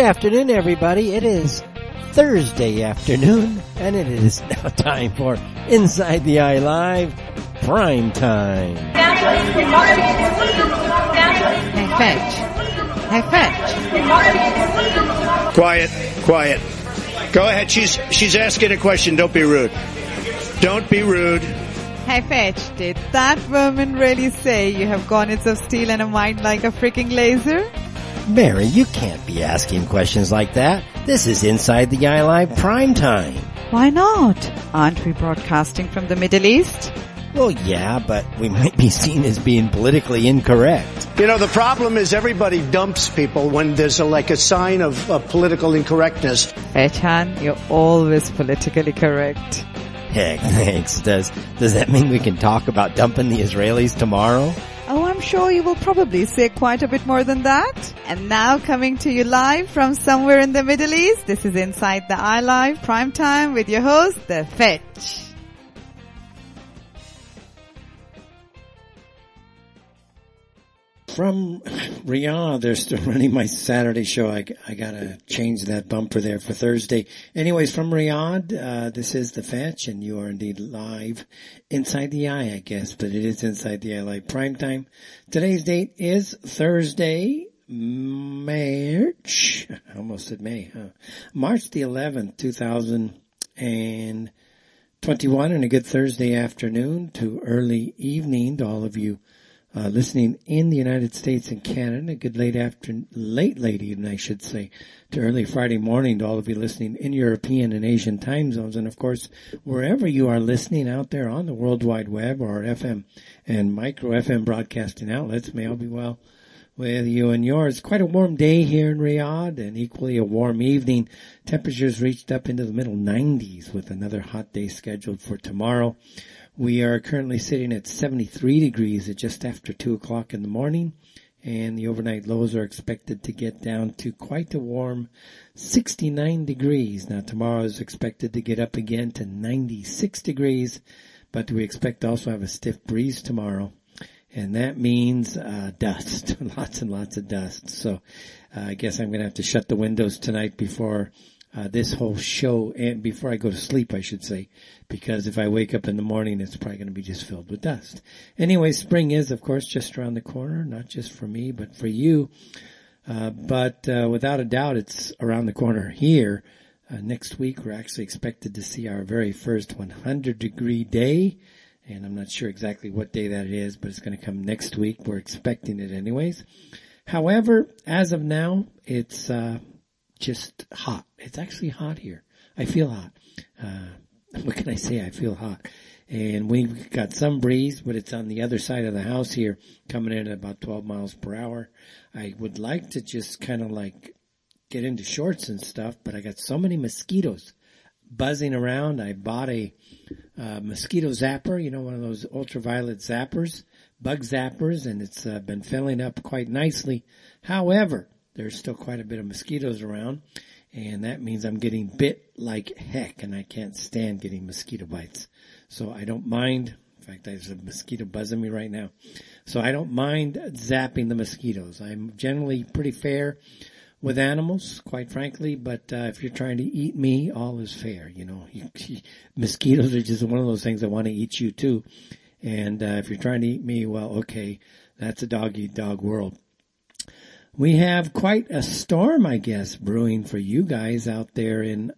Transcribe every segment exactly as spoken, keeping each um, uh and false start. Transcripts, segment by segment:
Good afternoon, everybody. It is Thursday afternoon, and it is now time for Inside the Eye Live Prime Time. Hey, Fetch. Hey, Fetch. Quiet, quiet. Go ahead. She's she's asking a question. Don't be rude. Don't be rude. Hey, Fetch. Did that woman really say you have garnets of steel and a mind like a freaking laser? Mary, you can't be asking questions like that. This is Inside the Eye Live Prime Time. Why not? Aren't we broadcasting from the Middle East? Well, yeah, but we might be seen as being politically incorrect. You know, the problem is everybody dumps people when there's a, like a sign of, of political incorrectness. Echan, you're always politically correct. Heck, thanks. Does, does that mean we can talk about dumping the Israelis tomorrow? Oh, I'm sure you will probably say quite a bit more than that. And now coming to you live from somewhere in the Middle East, this is Inside the Eye Live Primetime with your host, The Fetch. From Riyadh, they're still running my Saturday show. I, I got to change that bumper there for Thursday. Anyways, from Riyadh, uh, this is The Fetch, and you are indeed live inside the eye, I guess, but it is Inside the Eye Live Primetime. Today's date is Thursday, March, I almost said May, huh? March the eleventh, two thousand twenty-one, and a good Thursday afternoon to early evening to all of you. Uh, listening in the United States and Canada, a good late afternoon, late, late evening, I should say, to early Friday morning to all of you listening in European and Asian time zones. And, of course, wherever you are listening out there on the World Wide Web or F M and micro F M broadcasting outlets, may all be well with you and yours. Quite a warm day here in Riyadh and equally a warm evening. Temperatures reached up into the middle nineties with another hot day scheduled for tomorrow. We are currently sitting at seventy-three degrees at just after two o'clock in the morning, and the overnight lows are expected to get down to quite a warm sixty-nine degrees. Now, tomorrow is expected to get up again to ninety-six degrees, but we expect to also have a stiff breeze tomorrow, and that means uh dust, lots and lots of dust. So uh, I guess I'm going to have to shut the windows tonight before... Uh, this whole show, and before I go to sleep, I should say, because if I wake up in the morning, it's probably going to be just filled with dust. Anyway, spring is, of course, just around the corner, not just for me, but for you. Uh, but uh, without a doubt, it's around the corner here. Uh, next week, we're actually expected to see our very first one hundred degree day, and I'm not sure exactly what day that is, but it's going to come next week. We're expecting it anyways. However, as of now, it's... uh just hot. It's actually hot here. I feel hot. Uh, what can I say? I feel hot. And we've got some breeze, but it's on the other side of the house here, coming in at about twelve miles per hour. I would like to just kind of like get into shorts and stuff, but I got so many mosquitoes buzzing around. I bought a uh, mosquito zapper, you know, one of those ultraviolet zappers, bug zappers, and it's uh, been filling up quite nicely. However, there's still quite a bit of mosquitoes around, and that means I'm getting bit like heck, and I can't stand getting mosquito bites. So I don't mind. In fact, there's a mosquito buzzing me right now. So I don't mind zapping the mosquitoes. I'm generally pretty fair with animals, quite frankly, but uh, if you're trying to eat me, all is fair. You know, you, mosquitoes are just one of those things that want to eat you too. And uh, if you're trying to eat me, well, okay, that's a dog-eat-dog world. We have quite a storm, I guess, brewing for you guys out there in,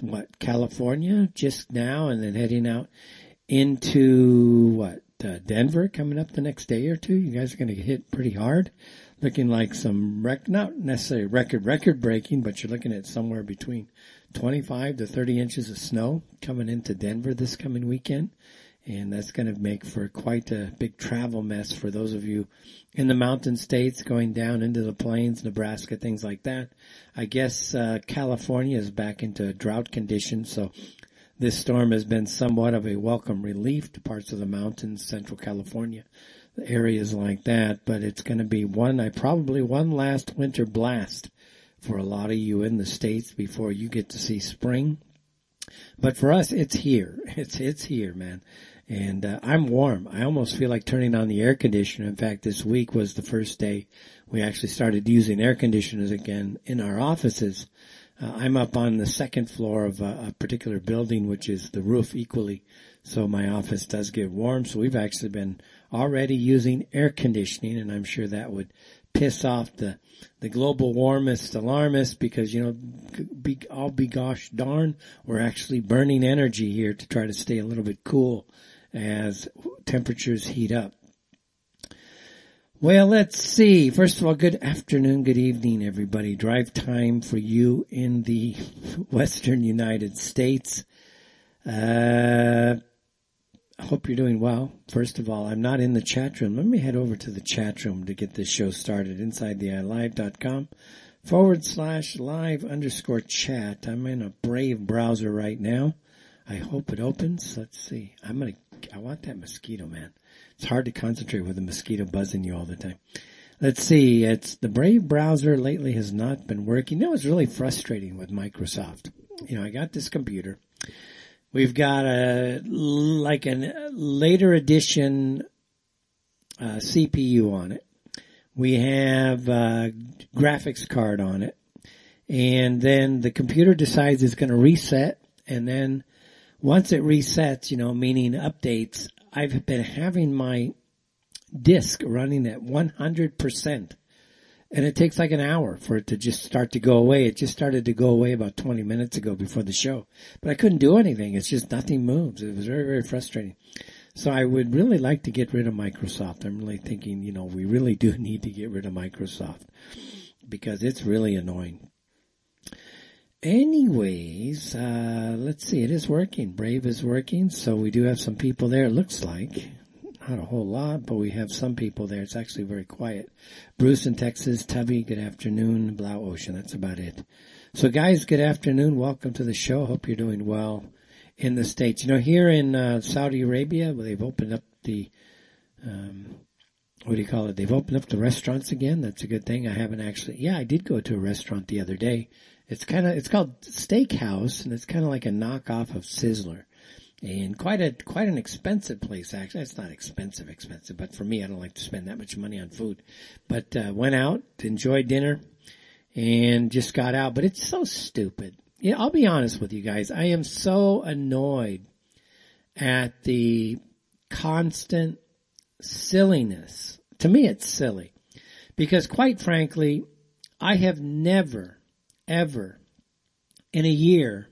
what, California just now, and then heading out into, what, uh, Denver coming up the next day or two. You guys are going to get hit pretty hard, looking like some, rec- not necessarily record, record breaking, but you're looking at somewhere between twenty-five to thirty inches of snow coming into Denver this coming weekend. And that's going to make for quite a big travel mess for those of you in the mountain states going down into the plains, Nebraska, things like that. I guess uh, California is back into drought condition, so this storm has been somewhat of a welcome relief to parts of the mountains, central California, areas like that. But it's going to be one, I probably one last winter blast for a lot of you in the states before you get to see spring. But for us, it's here. It's it's here, man. And uh, I'm warm. I almost feel like turning on the air conditioner. In fact, this week was the first day we actually started using air conditioners again in our offices. Uh, I'm up on the second floor of a, a particular building, which is the roof equally. So my office does get warm. So we've actually been already using air conditioning, and I'm sure that would piss off the, the global warmest alarmist because, you know, be, I'll be gosh darn, we're actually burning energy here to try to stay a little bit cool as temperatures heat up. Well, let's see. First of all, good afternoon, good evening, everybody. Drive time for you in the western United States. Uh, I hope you're doing well. First of all, I'm not in the chat room. Let me head over to the chat room to get this show started. Inside the Eye Live dot com forward slash live underscore chat. I'm in a Brave browser right now. I hope it opens. Let's see. I'm going to, I want that mosquito, man. It's hard to concentrate with a mosquito buzzing you all the time. Let's see. It's the Brave browser lately has not been working. That was really frustrating with Microsoft. You know, I got this computer. We've got a, like a later edition, uh, C P U on it. We have a graphics card on it. And then the computer decides it's going to reset. And then once it resets, you know, meaning updates, I've been having my disk running at one hundred percent, and it takes like an hour for it to just start to go away. It just started to go away about twenty minutes ago before the show, but I couldn't do anything. It's just nothing moves. It was very, very frustrating. So I would really like to get rid of Microsoft. I'm really thinking, you know, we really do need to get rid of Microsoft because it's really annoying. Anyways, uh, let's see. It is working. Brave is working. So we do have some people there, it looks like. Not a whole lot, but we have some people there. It's actually very quiet. Bruce in Texas, Tubby, good afternoon. Blau Ocean, that's about it. So, guys, good afternoon. Welcome to the show. Hope you're doing well in the States. You know, here in uh, Saudi Arabia, well, they've opened up the... Um, What do you call it? They've opened up the restaurants again. That's a good thing. I haven't actually, yeah, I did go to a restaurant the other day. It's kind of, it's called Steakhouse, and it's kind of like a knockoff of Sizzler, and quite a, quite an expensive place, actually. It's not expensive, expensive, but for me, I don't like to spend that much money on food, but, uh, went out, enjoyed dinner, and just got out, but it's so stupid. Yeah, I'll be honest with you guys. I am so annoyed at the constant silliness. To me, it's silly because, quite frankly, I have never, ever in a year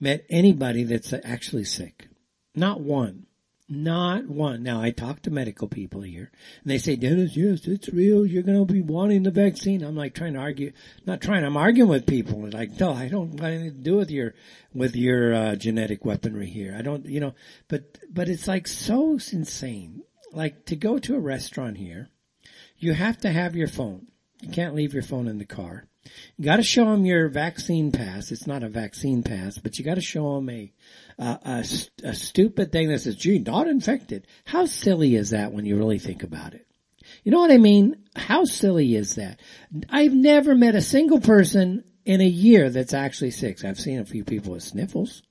met anybody that's actually sick. Not one. Not one. Now, I talk to medical people here, and they say, Dennis, yes, it's real. You're going to be wanting the vaccine. I'm like trying to argue. Not trying. I'm arguing with people. They're like, no, I don't want anything to do with your, with your uh, genetic weaponry here. I don't, you know, but, but it's like so insane. Like, to go to a restaurant here, you have to have your phone. You can't leave your phone in the car. You got to show them your vaccine pass. It's not a vaccine pass, but you got to show them a, uh, a, a stupid thing that says, gee, not infected. How silly is that when you really think about it? You know what I mean? How silly is that? I've never met a single person in a year that's actually sick. I've seen a few people with sniffles.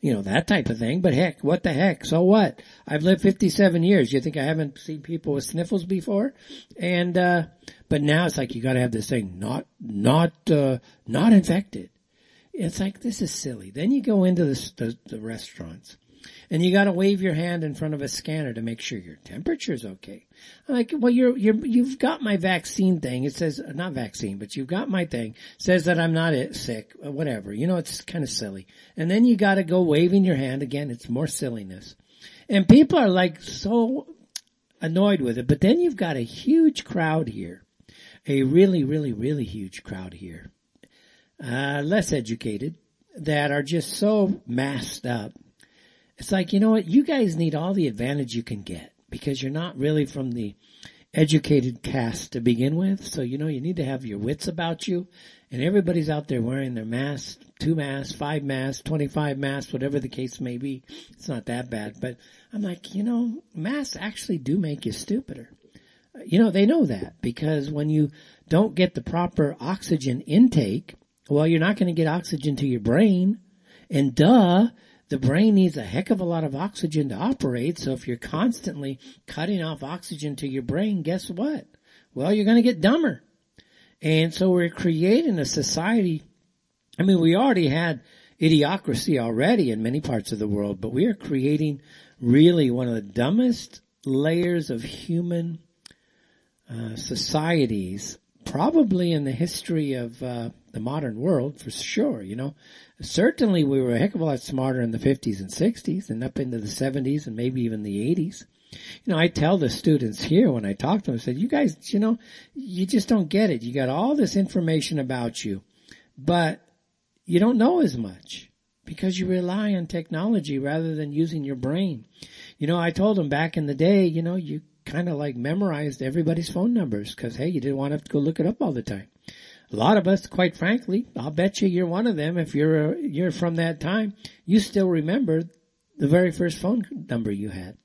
You know, that type of thing. But heck, what the heck? So what? I've lived fifty-seven years. You think I haven't seen people with sniffles before? And, uh, but now it's like you gotta have this thing, not, not, uh, not infected. It's like, this is silly. Then you go into the, the, the restaurants and you gotta wave your hand in front of a scanner to make sure your temperature's okay. I'm like, well, you're, you're, you've got my vaccine thing. It says, not vaccine, but you've got my thing. It says that I'm not sick, whatever. You know, it's kind of silly. And then you got to go waving your hand again. It's more silliness. And people are like so annoyed with it. But then you've got a huge crowd here, a really, really, really huge crowd here, uh, less educated, that are just so masked up. It's like, you know what? You guys need all the advantage you can get, because you're not really from the educated caste to begin with. So, you know, you need to have your wits about you. And everybody's out there wearing their masks, two masks, five masks, twenty-five masks, whatever the case may be. It's not that bad. But I'm like, you know, masks actually do make you stupider. You know, they know that, because when you don't get the proper oxygen intake, well, you're not going to get oxygen to your brain. And duh, the brain needs a heck of a lot of oxygen to operate. So if you're constantly cutting off oxygen to your brain, guess what? Well, you're going to get dumber. And so we're creating a society. I mean, we already had idiocracy already in many parts of the world, but we are creating really one of the dumbest layers of human uh, societies, probably in the history of uh, the modern world, for sure. You know, certainly we were a heck of a lot smarter in the fifties and sixties and up into the seventies and maybe even the eighties. You know, I tell the students here when I talk to them, I said, you guys, you know, you just don't get it. You got all this information about you, but you don't know as much because you rely on technology rather than using your brain. You know, I told them back in the day, you know, you kind of like memorized everybody's phone numbers because, hey, you didn't want to have to go look it up all the time. A lot of us, quite frankly, I'll bet you you're one of them. If you're, you're from that time, you still remember the very first phone number you had.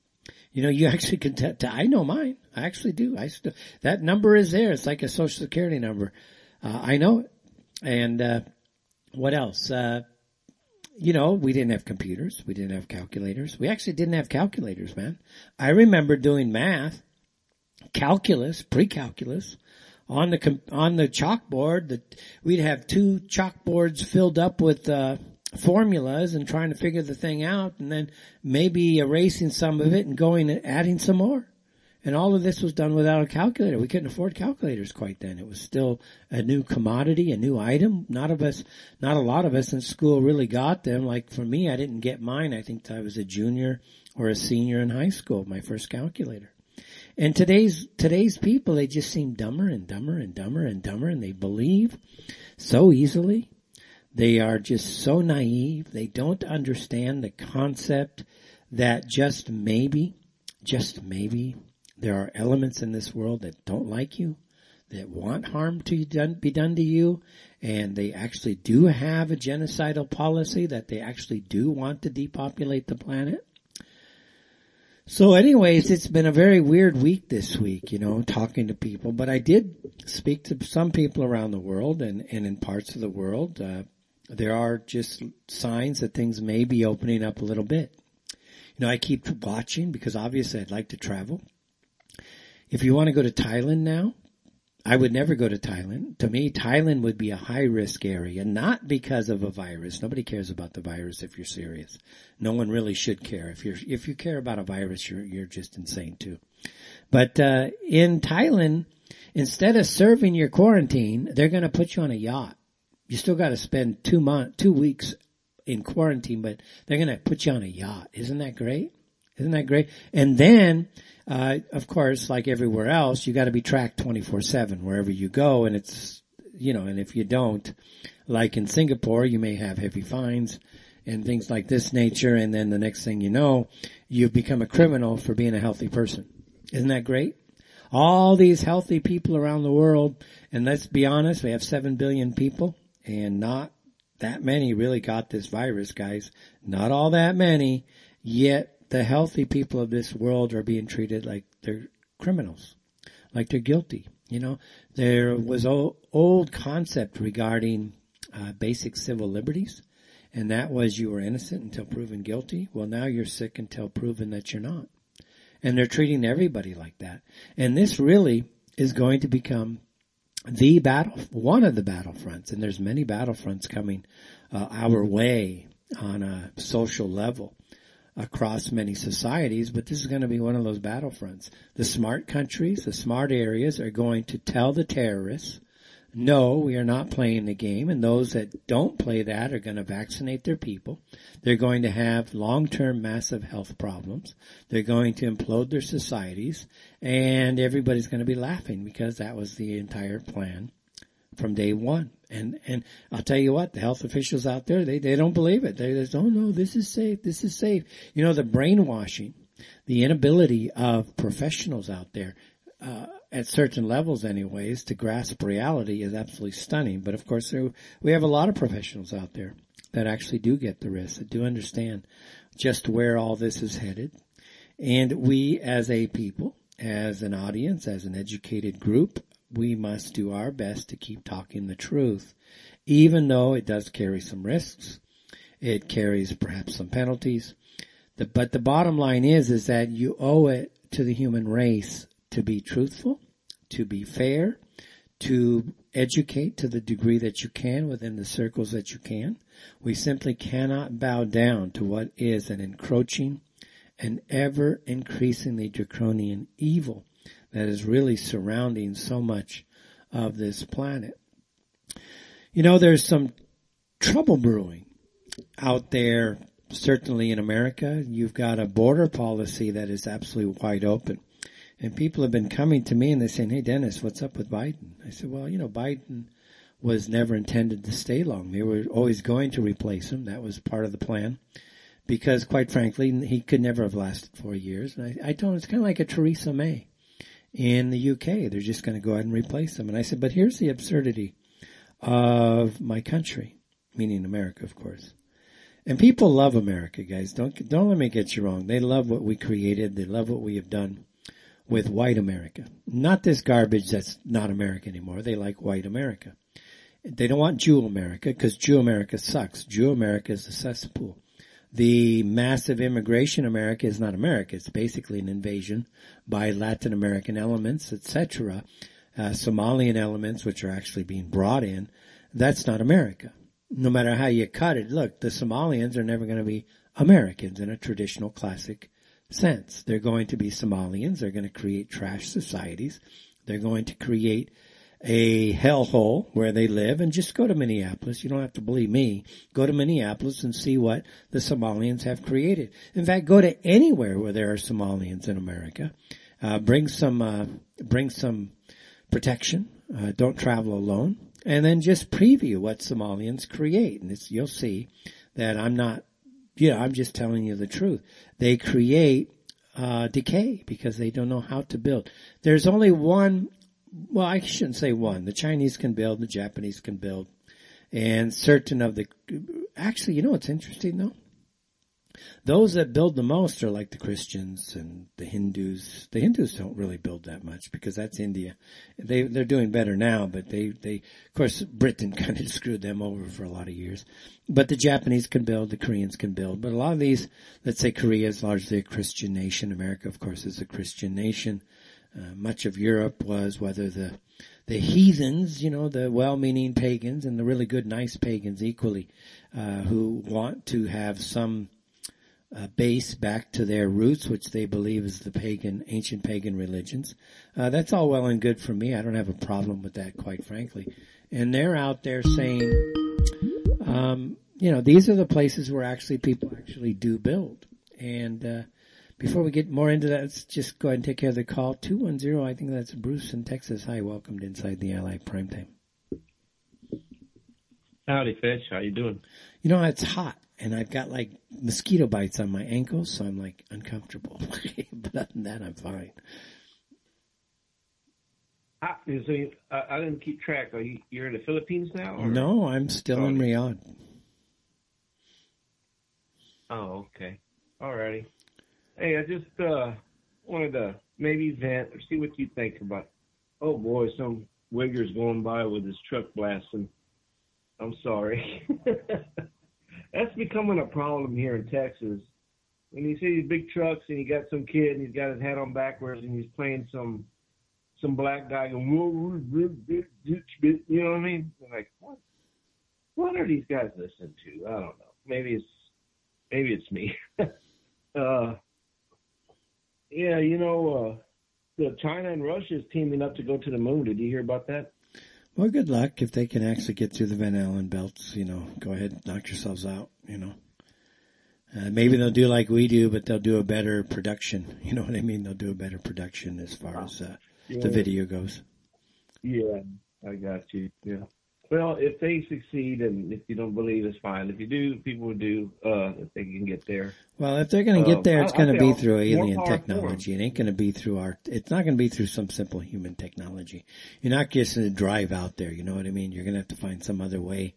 You know, you actually can t- t- I know mine. I actually do. I still, that number is there. It's like a social security number. Uh, I know it. And, uh, what else? Uh, you know, we didn't have computers. We didn't have calculators. We actually didn't have calculators, man. I remember doing math, calculus, pre-calculus on the, com- on the chalkboard that we'd have two chalkboards filled up with, uh, formulas and trying to figure the thing out and then maybe erasing some of it and going and adding some more. And all of this was done without a calculator. We couldn't afford calculators quite then. It was still a new commodity, a new item. Not of us, not a lot of us in school really got them. Like for me, I didn't get mine. I think I was a junior or a senior in high school, my first calculator. And today's, today's people, they just seem dumber and dumber and dumber and dumber, and they believe so easily. They are just so naive. They don't understand the concept that just maybe, just maybe, there are elements in this world that don't like you, that want harm to be done to you, and they actually do have a genocidal policy, that they actually do want to depopulate the planet. So anyways, it's been a very weird week this week, you know, talking to people. But I did speak to some people around the world and, and in parts of the world. Uh, there are just signs that things may be opening up a little bit. You know, I keep watching because obviously I'd like to travel. If you want to go to Thailand now, I would never go to Thailand. To me, Thailand would be a high-risk area, not because of a virus. Nobody cares about the virus if you're serious. No one really should care. If you're, if you care about a virus, you're, you're just insane too. But, uh, in Thailand, instead of serving your quarantine, they're going to put you on a yacht. You still got to spend two month, two weeks in quarantine, but they're going to put you on a yacht. Isn't that great? Isn't that great? And then, uh, of course, like everywhere else, you got to be tracked twenty-four seven wherever you go. And it's, you know, and if you don't, like in Singapore, you may have heavy fines and things like this nature. And then the next thing you know, you've become a criminal for being a healthy person. Isn't that great? All these healthy people around the world. And let's be honest, we have seven billion people, and not that many really got this virus, guys. Not all that many yet. The healthy people of this world are being treated like they're criminals, like they're guilty. You know, there was an old concept regarding uh, basic civil liberties, and that was you were innocent until proven guilty. Well, now you're sick until proven that you're not. And they're treating everybody like that. And this really is going to become the battle, one of the battlefronts, and there's many battlefronts coming uh, our way on a social level across many societies, but this is going to be one of those battlefronts. The smart countries, the smart areas are going to tell the terrorists, no, we are not playing the game, and those that don't play that are going to vaccinate their people. They're going to have long-term massive health problems. They're going to implode their societies, and everybody's going to be laughing because that was the entire plan from day one. And, and I'll tell you what, the health officials out there, they, they don't believe it. They just, oh no, this is safe. This is safe. You know, the brainwashing, the inability of professionals out there, uh, at certain levels anyways, to grasp reality is absolutely stunning. But of course, there, we have a lot of professionals out there that actually do get the risk, that do understand just where all this is headed. And we as a people, as an audience, as an educated group, we must do our best to keep talking the truth, even though it does carry some risks. It carries perhaps some penalties. The, but the bottom line is, is that you owe it to the human race to be truthful, to be fair, to educate to the degree that you can within the circles that you can. We simply cannot bow down to what is an encroaching and ever increasingly draconian evil that is really surrounding so much of this planet. You know, there's some trouble brewing out there, certainly in America. You've got a border policy that is absolutely wide open. And people have been coming to me and they're saying, hey, Dennis, what's up with Biden? I said, well, you know, Biden was never intended to stay long. They were always going to replace him. That was part of the plan. Because, quite frankly, he could never have lasted four years. And I, I told him it's kind of like a Theresa May in the U K. They're just going to go ahead and replace him. And I said, but here's the absurdity of my country, meaning America, of course. And people love America, guys. Don't don't let me get you wrong. They love what we created. They love what we have done with white America. Not this garbage that's not America anymore. They like white America. They don't want Jew America because Jew America sucks. Jew America is a cesspool. The massive immigration America is not America. It's basically an invasion by Latin American elements, et cetera, uh, Somalian elements, which are actually being brought in. That's not America. No matter how you cut it, look, the Somalians are never going to be Americans in a traditional classic sense. They're going to be Somalians. They're going to create trash societies. They're going to create a hellhole where they live, and just go to Minneapolis. You don't have to believe me. Go to Minneapolis and see what the Somalians have created. In fact, go to anywhere where there are Somalians in America. Uh, bring some, uh, bring some protection. Uh, don't travel alone. And then just preview what Somalians create. And it's, you'll see that I'm not, you know, I'm just telling you the truth. They create, uh, decay because they don't know how to build. There's only one, well, I shouldn't say one. The Chinese can build, the Japanese can build, and certain of the, actually, you know what's interesting though? Those that build the most are like the Christians and the Hindus. The Hindus don't really build that much because that's India. They, they're doing better now, but they, they, of course, Britain kind of screwed them over for a lot of years. But the Japanese can build, the Koreans can build. But a lot of these, let's say Korea is largely a Christian nation. America, of course, is a Christian nation. Uh, much of Europe was whether the the heathens, you know, the well-meaning pagans and the really good, nice pagans equally, uh, who want to have some uh, base back to their roots, which they believe is the pagan, ancient pagan religions. Uh, that's all well and good for me. I don't have a problem with that, quite frankly. And they're out there saying, um, you know, these are the places where actually people actually do build. And, uh, before we get more into that, let's just go ahead and take care of the call. two one zero, I think that's Bruce in Texas. Hi, welcome to Inside the Ally Primetime. Howdy, Fetch. How you doing? You know, it's hot, and I've got, like, mosquito bites on my ankles, so I'm, like, uncomfortable. But other than that, I'm fine. Ah, so you, uh, I didn't keep track. Are you, you're in the Philippines now? Or? No, I'm still oh. in Riyadh. Oh, okay. All righty. Hey, I just uh, wanted to maybe vent or see what you think about, oh, boy, some wigger's going by with his truck blasting. I'm sorry. That's becoming a problem here in Texas. When you see these big trucks and you got some kid and he's got his hat on backwards and he's playing some some black guy going, you know what I mean? I'm like, what? What are these guys listening to? I don't know. Maybe it's, maybe it's me. uh Yeah, you know, uh, China and Russia is teaming up to go to the moon. Did you hear about that? Well, good luck if they can actually get through the Van Allen belts. You know, go ahead and knock yourselves out, you know. Uh, maybe they'll do like we do, but they'll do a better production. You know what I mean? They'll do a better production as far as uh, yeah. the video goes. Yeah, I got you. Yeah. Well, if they succeed, and if you don't believe, it's fine. If you do, people do, uh, if they can get there. Well, if they're going to get there, it's going to be through alien technology. It ain't going to be through our, it's not going to be through some simple human technology. You're not just going to drive out there. You know what I mean? You're going to have to find some other way,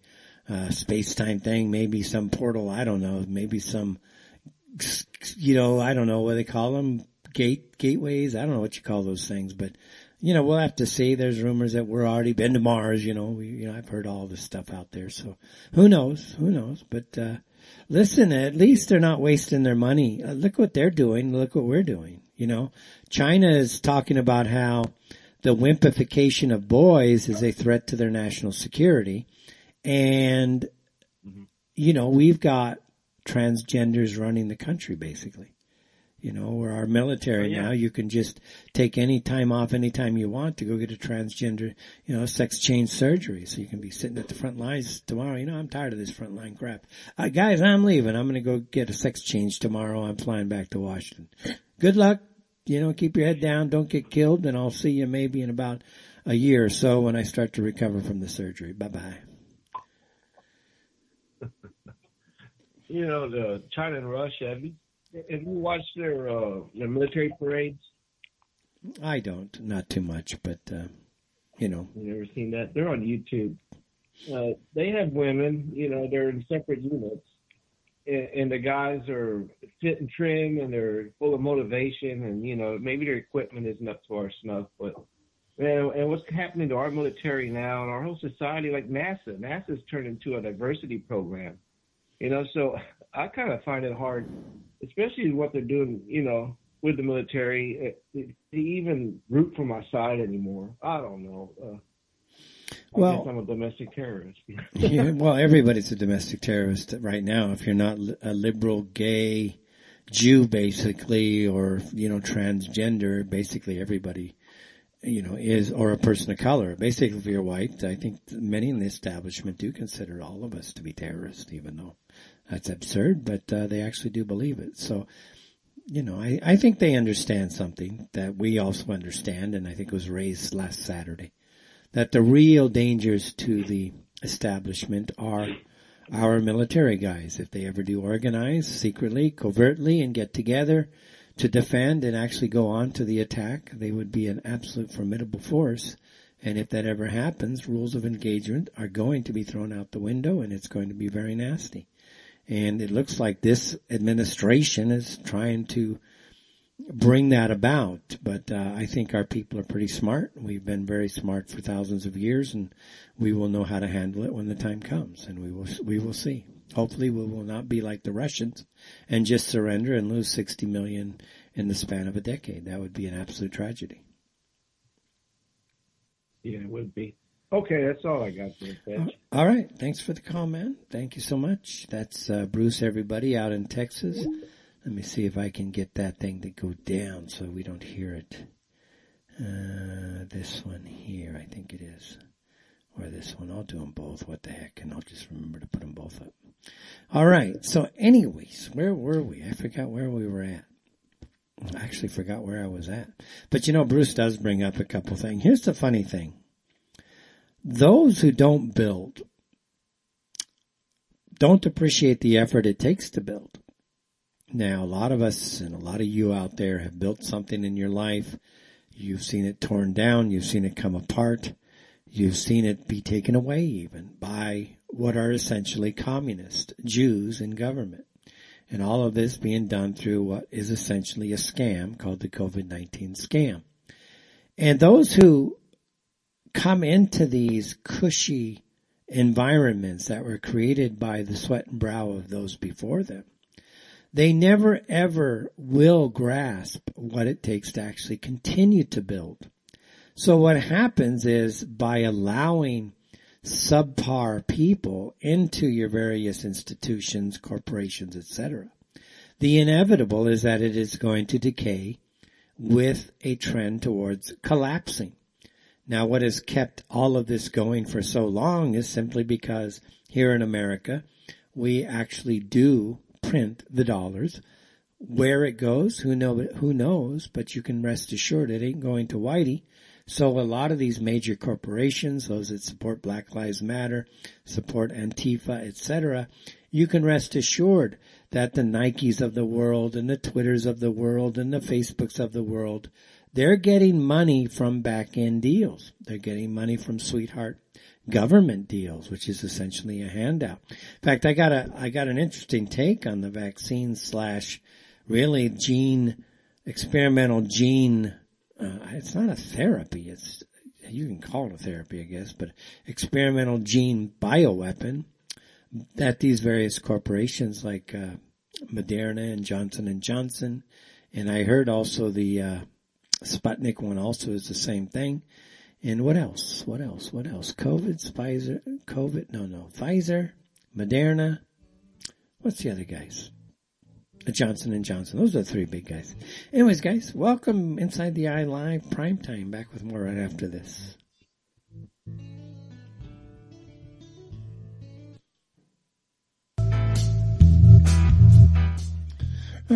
uh, space-time thing, maybe some portal. I don't know. Maybe some, you know, I don't know what they call them. Gate, gateways. I don't know what you call those things, but. You know, we'll have to see. There's rumors that we're already been to Mars. You know, we, you know, I've heard all this stuff out there. So who knows? Who knows? But, uh, listen, at least they're not wasting their money. Uh, look what they're doing. Look what we're doing. You know, China is talking about how the wimpification of boys is a threat to their national security. And, you know, we've got transgenders running the country, basically. You know, or our military oh, yeah. now, you can just take any time off anytime you want to go get a transgender, you know, sex change surgery. So you can be sitting at the front lines tomorrow. You know, I'm tired of this front line crap. Uh, guys, I'm leaving. I'm going to go get a sex change tomorrow. I'm flying back to Washington. Good luck. You know, keep your head down. Don't get killed. And I'll see you maybe in about a year or so when I start to recover from the surgery. Bye-bye. You know, the China and Russia, have you, have you watched their, uh, their military parades? I don't. Not too much, but, uh, you know. You never seen that? They're on YouTube. Uh, they have women, you know, they're in separate units, and, and the guys are fit and trim, and they're full of motivation, and, you know, maybe their equipment isn't up to our snuff, but, and, and what's happening to our military now and our whole society, like NASA. NASA's turned into a diversity program. You know, so I kind of find it hard, especially what they're doing, you know, with the military, to even root for my side anymore. I don't know. Uh, well, I guess I'm a domestic terrorist. Yeah, well, everybody's a domestic terrorist right now. If you're not a liberal, gay, Jew, basically, or, you know, transgender, basically everybody, you know, is, or a person of color. Basically, if you're white, I think many in the establishment do consider all of us to be terrorists, even though that's absurd, but uh, they actually do believe it. So, you know, I, I think they understand something that we also understand, and I think was raised last Saturday, that the real dangers to the establishment are our military guys. If they ever do organize secretly, covertly, and get together to defend and actually go on to the attack, they would be an absolute formidable force. And if that ever happens, rules of engagement are going to be thrown out the window, and it's going to be very nasty. And it looks like this administration is trying to bring that about. But uh, I think our people are pretty smart. We've been very smart for thousands of years, and we will know how to handle it when the time comes, and we will we will see. Hopefully we will not be like the Russians and just surrender and lose sixty million in the span of a decade. That would be an absolute tragedy. Yeah, it would be. Okay, that's all I got for you, Fetch. All right. Thanks for the call, man. Thank you so much. That's uh, Bruce, everybody, out in Texas. Let me see if I can get that thing to go down so we don't hear it. Uh, this one here, I think it is. Or this one. I'll do them both. What the heck? And I'll just remember to put them both up. All right. So anyways, where were we? I forgot where we were at. I actually forgot where I was at. But, you know, Bruce does bring up a couple things. Here's the funny thing. Those who don't build don't appreciate the effort it takes to build. Now, a lot of us and a lot of you out there have built something in your life. You've seen it torn down. You've seen it come apart. You've seen it be taken away even by what are essentially communist Jews in government. And all of this being done through what is essentially a scam called the covid nineteen scam. And those who come into these cushy environments that were created by the sweat and brow of those before them, they never ever will grasp what it takes to actually continue to build. So what happens is by allowing subpar people into your various institutions, corporations, et cetera, the inevitable is that it is going to decay with a trend towards collapsing. Now, what has kept all of this going for so long is simply because here in America, we actually do print the dollars. Where it goes, who know, who knows, but you can rest assured it ain't going to Whitey. So a lot of these major corporations, those that support Black Lives Matter, support Antifa, et cetera, you can rest assured that the Nikes of the world and the Twitters of the world and the Facebooks of the world, they're getting money from back-end deals. They're getting money from sweetheart government deals, which is essentially a handout. In fact, I got a I got an interesting take on the vaccine slash really gene experimental gene. Uh, it's not a therapy. It's you can call it a therapy, I guess, but experimental gene bioweapon that these various corporations like uh, Moderna and Johnson and Johnson, and I heard also the uh, Sputnik one also is the same thing. And what else? What else? What else? COVID, Pfizer, COVID, no, no, Pfizer, Moderna. What's the other guys? Johnson and Johnson. Those are the three big guys. Anyways, guys, welcome Inside the Eye Live Primetime. Back with more right after this. All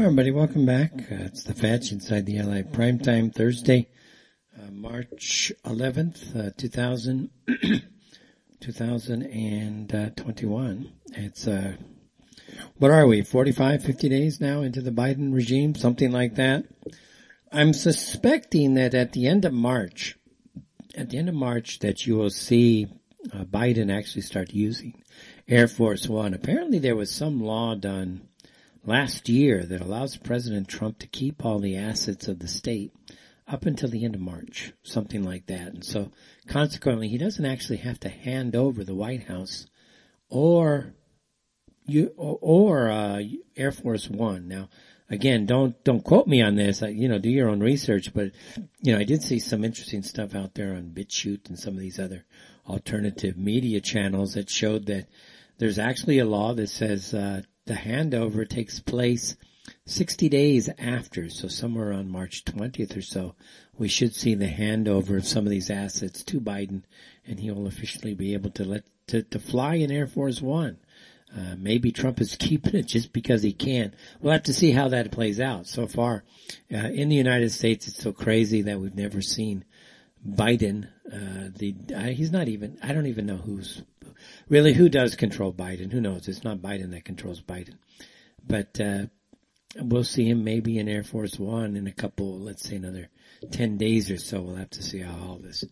right, everybody, welcome back. Uh, it's The Fetch, Inside the Eye Live Primetime, Thursday, uh, March eleventh, uh, two thousand, twenty twenty-one. It's... Uh, What are we, forty-five, fifty days now into the Biden regime, something like that? I'm suspecting that at the end of March, at the end of March, that you will see uh, Biden actually start using Air Force One. Apparently there was some law done last year that allows President Trump to keep all the assets of the state up until the end of March, something like that. And so consequently, he doesn't actually have to hand over the White House or... You or uh, Air Force One. Now, again, don't don't quote me on this. I, you know, do your own research. But you know, I did see some interesting stuff out there on BitChute and some of these other alternative media channels that showed that there's actually a law that says uh, the handover takes place sixty days after. So somewhere on March twentieth or so, we should see the handover of some of these assets to Biden, and he will officially be able to let to, to fly in Air Force One. Uh, maybe Trump is keeping it just because he can. We'll have to see how that plays out. So far, uh, in the United States, it's so crazy that we've never seen Biden. Uh, the uh, he's not even. I don't even know who's really who does control Biden. Who knows? It's not Biden that controls Biden, but uh, we'll see him maybe in Air Force One in a couple. Let's say another ten days or so. We'll have to see how all this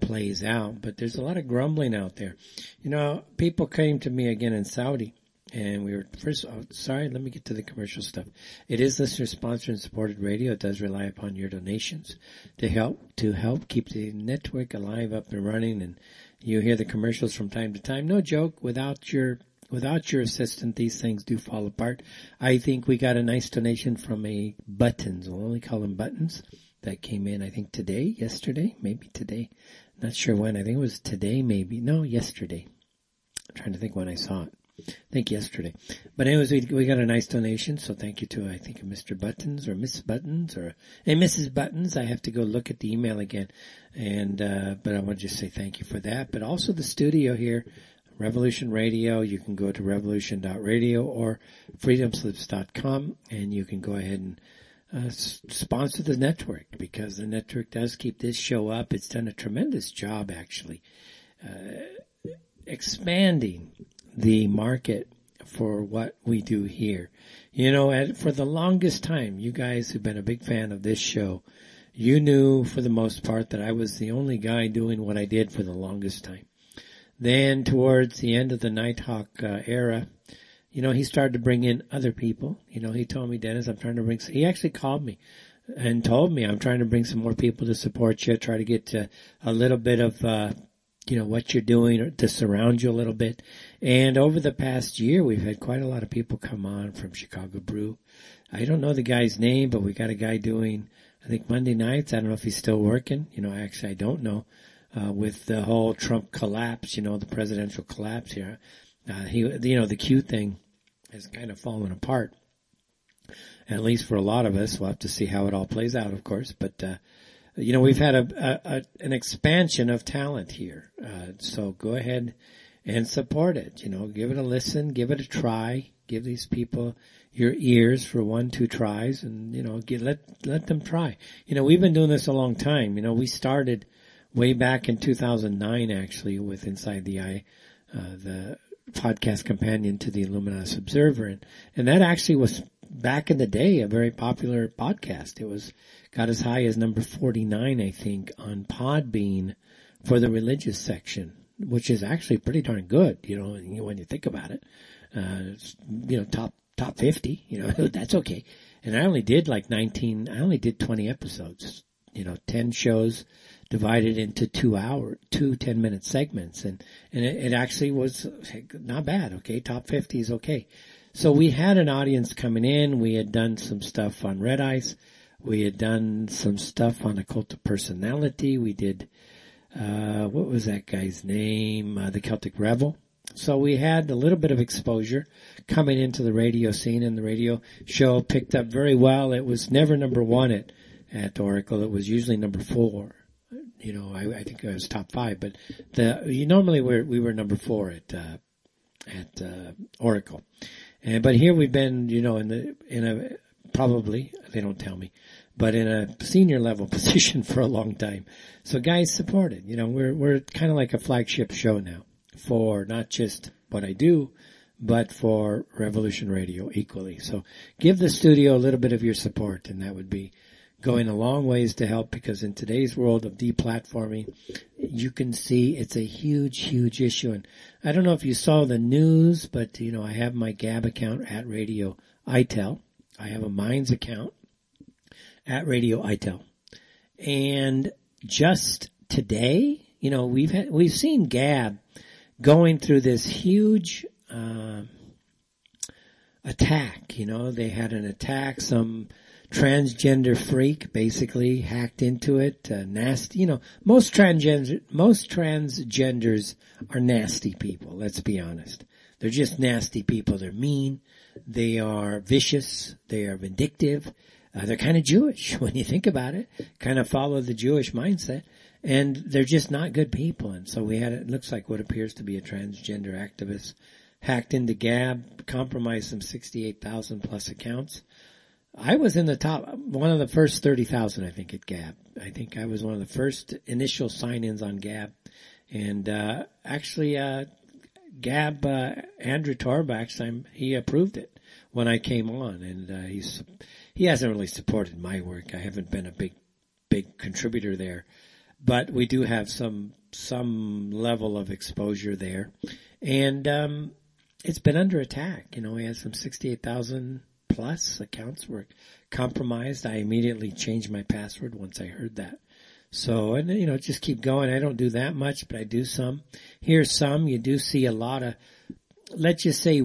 plays out, but there's a lot of grumbling out there. You know, people came to me again in Saudi, and we were first, oh, sorry, let me get to the commercial stuff. It is listener sponsored and supported radio. It does rely upon your donations to help, to help keep the network alive, up and running. And you hear the commercials from time to time. No joke, without your, without your assistance, these things do fall apart. I think we got a nice donation from a Buttons. We'll only call them Buttons. That came in, I think, today, yesterday, maybe today. Not sure when. I think it was today, maybe. No, yesterday. I'm trying to think when I saw it. I think yesterday. But anyways, we, we got a nice donation, so thank you to, I think, Mister Buttons or Miss Buttons or and Missus Buttons. I have to go look at the email again. And uh but I want to just say thank you for that. But also the studio here, Revolution Radio. You can go to revolution dot radio or freedom slips dot com, and you can go ahead and Uh, sponsor the network, because the network does keep this show up. It's done a tremendous job, actually, uh, expanding the market for what we do here. You know, at, for the longest time, you guys who've been a big fan of this show, you knew for the most part that I was the only guy doing what I did for the longest time. Then towards the end of the Nighthawk uh, era, you know, he started to bring in other people. You know, he told me, Dennis, I'm trying to bring, he actually called me and told me, I'm trying to bring some more people to support you, try to get to a little bit of, uh, you know, what you're doing, or to surround you a little bit. And over the past year, we've had quite a lot of people come on from Chicago Brew. I don't know the guy's name, but we got a guy doing, I think, Monday nights. I don't know if he's still working. You know, actually, I don't know, uh, with the whole Trump collapse, you know, the presidential collapse here. Uh, he, you know, the Q thing has kind of fallen apart, at least for a lot of us. We'll have to see how it all plays out, of course. But, uh, you know, we've had a, a, a an expansion of talent here. Uh, so go ahead and support it. You know, give it a listen, give it a try, give these people your ears for one, two tries, and, you know, get, let, let them try. You know, we've been doing this a long time. You know, we started way back in two thousand nine, actually, with Inside the Eye, uh, the podcast companion to the Illuminatus Observer, and, and that actually was back in the day a very popular podcast. It was got as high as number forty-nine, I think, on Podbean for the religious section, which is actually pretty darn good, you know, when you think about it. Uh, you know, top top fifty, you know, that's okay. And I only did like nineteen, I only did twenty episodes. you know, ten shows divided into two hour, two ten minute segments. And, and it, it actually was not bad. Okay. Top fifty is okay. So we had an audience coming in. We had done some stuff on Red Ice. We had done some stuff on a cult of personality. We did, uh, what was that guy's name? Uh, the Celtic Rebel. So we had a little bit of exposure coming into the radio scene, and the radio show picked up very well. It was never number one at, at Oracle. It was usually number four. You know, I, I think it was top five, but the, you normally were, we were number four at, uh, at, uh, Oracle. And, but here we've been, you know, in the, in a, probably, they don't tell me, but in a senior level position for a long time. So guys support it. You know, we're, we're kind of like a flagship show now for not just what I do, but for Revolution Radio equally. So give the studio a little bit of your support, and that would be going a long ways to help, because in today's world of deplatforming, you can see it's a huge, huge issue. And I don't know if you saw the news, but, you know, I have my Gab account at Radio ITEL. I have a Minds account at Radio ITEL. And just today, you know, we've had, we've seen Gab going through this huge uh, attack. You know, they had an attack, some transgender freak basically hacked into it, uh, nasty. You know, most transgender, most transgenders are nasty people, let's be honest. They're just nasty people. They're mean. They are vicious. They are vindictive. Uh, they're kind of Jewish when you think about it, kind of follow the Jewish mindset. And they're just not good people. And so we had, it looks like what appears to be a transgender activist hacked into Gab, compromised some sixty-eight thousand plus accounts. I was in the top, one of the first thirty thousand, I think, at Gab. I think I was one of the first initial sign-ins on Gab. And, uh, actually, uh, Gab, uh, Andrew Tarbox, I'm, he approved it when I came on. And, uh, he's, he hasn't really supported my work. I haven't been a big, big contributor there. But we do have some, some level of exposure there. And, um, it's been under attack. You know, we had some sixty-eight thousand plus accounts were compromised. I immediately changed my password once I heard that. So, and you know, just keep going. I don't do that much, but I do some. Here's some. You do see a lot of, let's just say,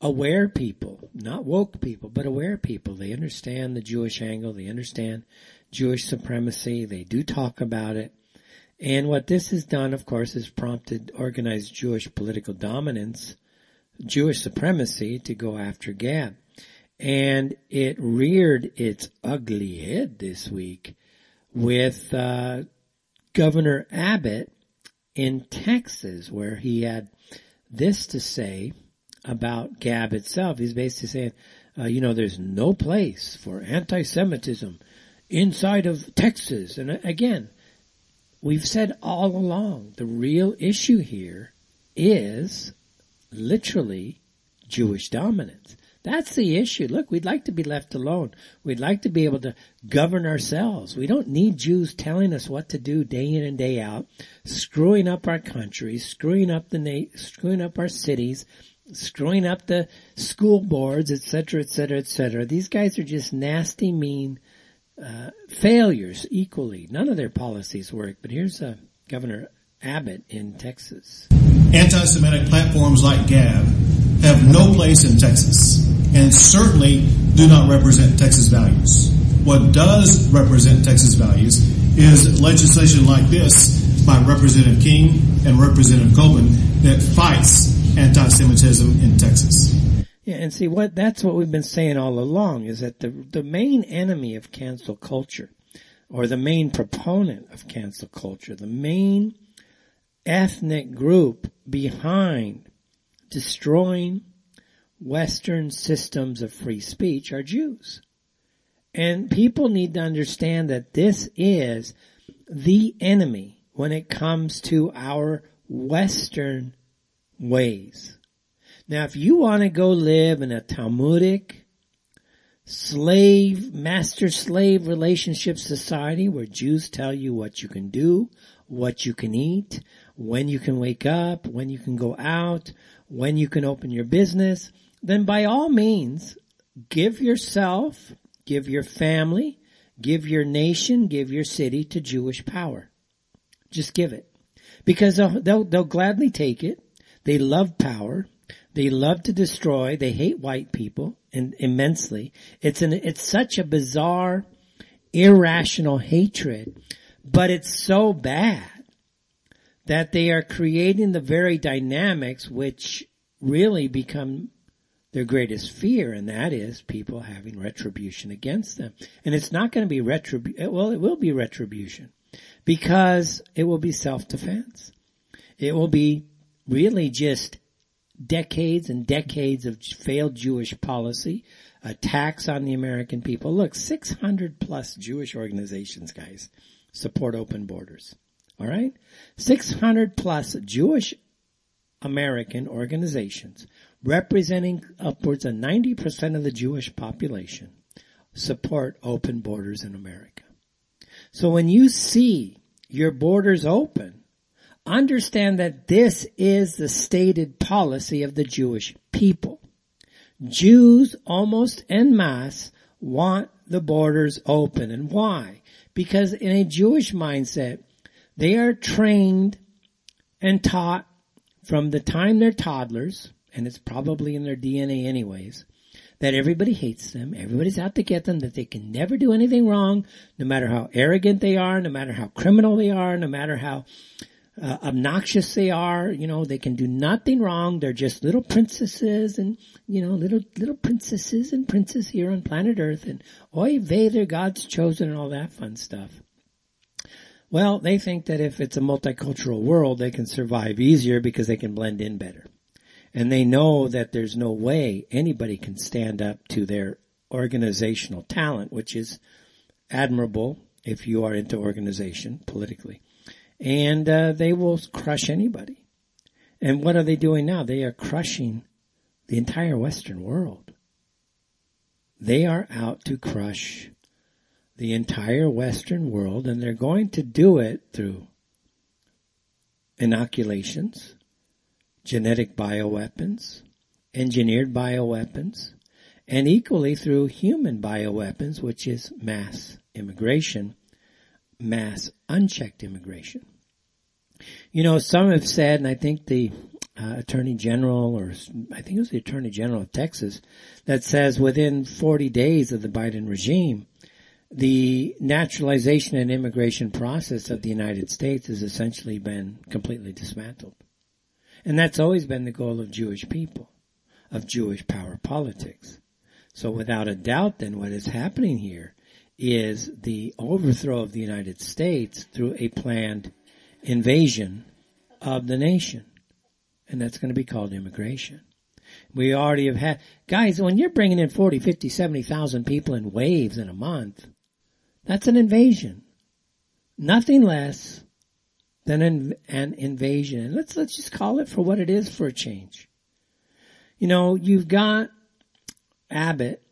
aware people, not woke people, but aware people. They understand the Jewish angle. They understand Jewish supremacy. They do talk about it. And what this has done, of course, is prompted organized Jewish political dominance, Jewish supremacy, to go after Gab. And it reared its ugly head this week with uh, Governor Abbott in Texas, where he had this to say about Gab itself. He's basically saying, uh, you know, there's no place for anti-Semitism inside of Texas. And again, we've said all along, the real issue here is literally Jewish dominance. That's the issue. Look, we'd like to be left alone. We'd like to be able to govern ourselves. We don't need Jews telling us what to do day in and day out, screwing up our country, screwing up the na- screwing up our cities, screwing up the school boards, et cetera, et cetera, et cetera. These guys are just nasty, mean Uh, failures equally. None of their policies work. But here's uh, Governor Abbott in Texas. Anti-Semitic platforms like Gab have no place in Texas and certainly do not represent Texas values. What does represent Texas values is legislation like this by Representative King and Representative Coleman that fights anti-Semitism in Texas. Yeah, and see, what that's what we've been saying all along, is that the the main enemy of cancel culture, or the main proponent of cancel culture, the main ethnic group behind destroying Western systems of free speech, are Jews. And people need to understand that this is the enemy when it comes to our Western ways. Now, if you want to go live in a Talmudic slave, master-slave relationship society where Jews tell you what you can do, what you can eat, when you can wake up, when you can go out, when you can open your business, then by all means, give yourself, give your family, Give your nation, give your city to Jewish power. Just give it. Because they'll, they'll, they'll gladly take it. They love power. They love to destroy. They hate white people and immensely. It's an, it's such a bizarre, irrational hatred, but it's so bad that they are creating the very dynamics which really become their greatest fear, and that is people having retribution against them. And it's not going to be retribution. Well, it will be retribution because it will be self-defense. It will be really just decades and decades of failed Jewish policy, attacks on the American people. Look, six hundred plus Jewish organizations, guys, support open borders. All right? six hundred plus Jewish American organizations representing upwards of ninety percent of the Jewish population support open borders in America. So when you see your borders open, understand that this is the stated policy of the Jewish people. Jews almost en masse want the borders open. And why? Because in a Jewish mindset, they are trained and taught from the time they're toddlers, and it's probably in their D N A anyways, that everybody hates them, everybody's out to get them, that they can never do anything wrong, no matter how arrogant they are, no matter how criminal they are, no matter how uh, obnoxious they are, you know, they can do nothing wrong, they're just little princesses and, you know, little little princesses and princes here on planet Earth, and oy vey, they're God's chosen and all that fun stuff. Well, they think that if it's a multicultural world, they can survive easier because they can blend in better. And they know that there's no way anybody can stand up to their organizational talent, which is admirable if you are into organization politically. And uh, they will crush anybody. And what are they doing now? They are crushing the entire Western world. They are out to crush the entire Western world, and they're going to do it through inoculations, genetic bioweapons, engineered bioweapons, and equally through human bioweapons, which is mass immigration, mass unchecked immigration. You know, some have said, and I think the uh, Attorney General, or I think it was the Attorney General of Texas, that says within forty days of the Biden regime, the naturalization and immigration process of the United States has essentially been completely dismantled. And that's always been the goal of Jewish people, of Jewish power politics. So without a doubt, then, what is happening here is the overthrow of the United States through a planned invasion of the nation. And that's going to be called immigration. We already have had, guys, when you're bringing in forty, fifty, seventy thousand people in waves in a month, that's an invasion. Nothing less than an, an invasion. And let's, let's just call it for what it is for a change. You know, you've got Abbott,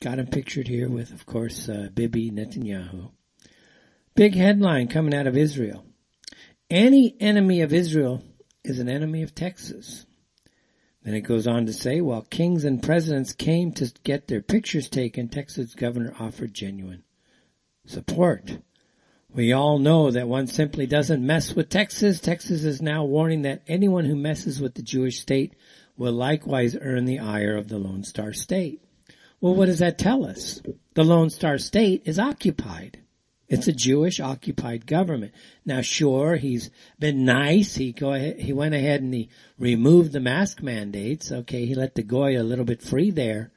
got him pictured here with, of course, uh, Bibi Netanyahu. Big headline coming out of Israel. Any enemy of Israel is an enemy of Texas. And it goes on to say, while kings and presidents came to get their pictures taken, Texas governor offered genuine support. We all know that one simply doesn't mess with Texas. Texas is now warning that anyone who messes with the Jewish state will likewise earn the ire of the Lone Star State. Well, what does that tell us? The Lone Star State is occupied. It's a Jewish occupied government. Now, sure, he's been nice. He go ahead, he went ahead and he removed the mask mandates. Okay, he let the Goy a little bit free there.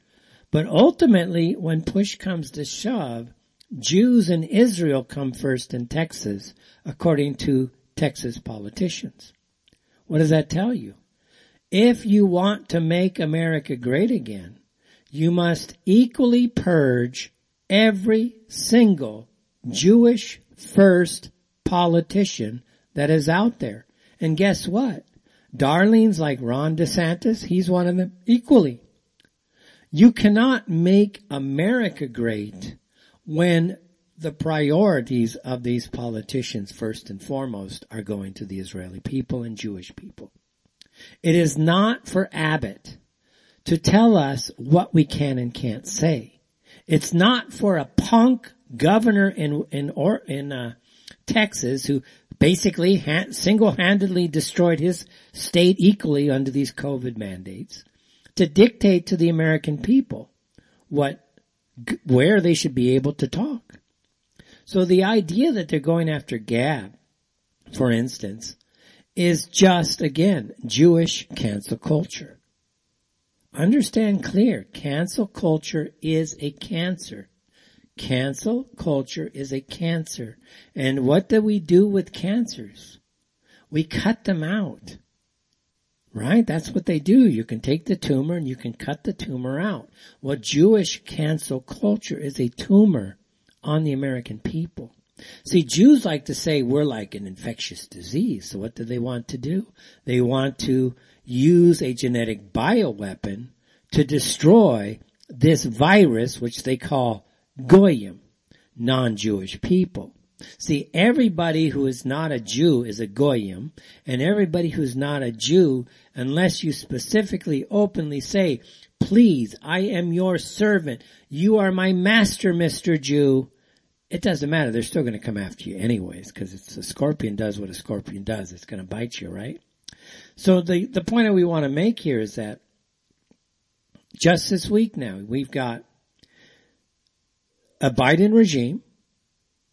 But ultimately, when push comes to shove, Jews in Israel come first in Texas, according to Texas politicians. What does that tell you? If you want to make America great again, you must equally purge every single Jewish first politician that is out there. And guess what? Darlings like Ron DeSantis, he's one of them equally. You cannot make America great when the priorities of these politicians first and foremost are going to the Israeli people and Jewish people. It is not for Abbott to tell us what we can and can't say. It's not for a punk governor in in or in uh, Texas who basically ha- single-handedly destroyed his state equally under these COVID mandates, to dictate to the American people what where they should be able to talk. So the idea that they're going after Gab, for instance, is just, again, Jewish cancel culture. Understand clear, cancel culture is a cancer. Cancel culture is a cancer. And what do we do with cancers? We cut them out. Right? That's what they do. You can take the tumor and you can cut the tumor out. Well, Jewish cancel culture is a tumor on the American people. See, Jews like to say we're like an infectious disease. So what do they want to do? They want to use a genetic bioweapon to destroy this virus, which they call Goyim, non-Jewish people. See, everybody who is not a Jew is a Goyim, and everybody who's not a Jew, unless you specifically openly say, please, I am your servant, you are my master, Mister Jew, it doesn't matter. They're still going to come after you anyways, because it's a scorpion does what a scorpion does. It's going to bite you, right? So the, the point that we want to make here is that just this week now, we've got a Biden regime.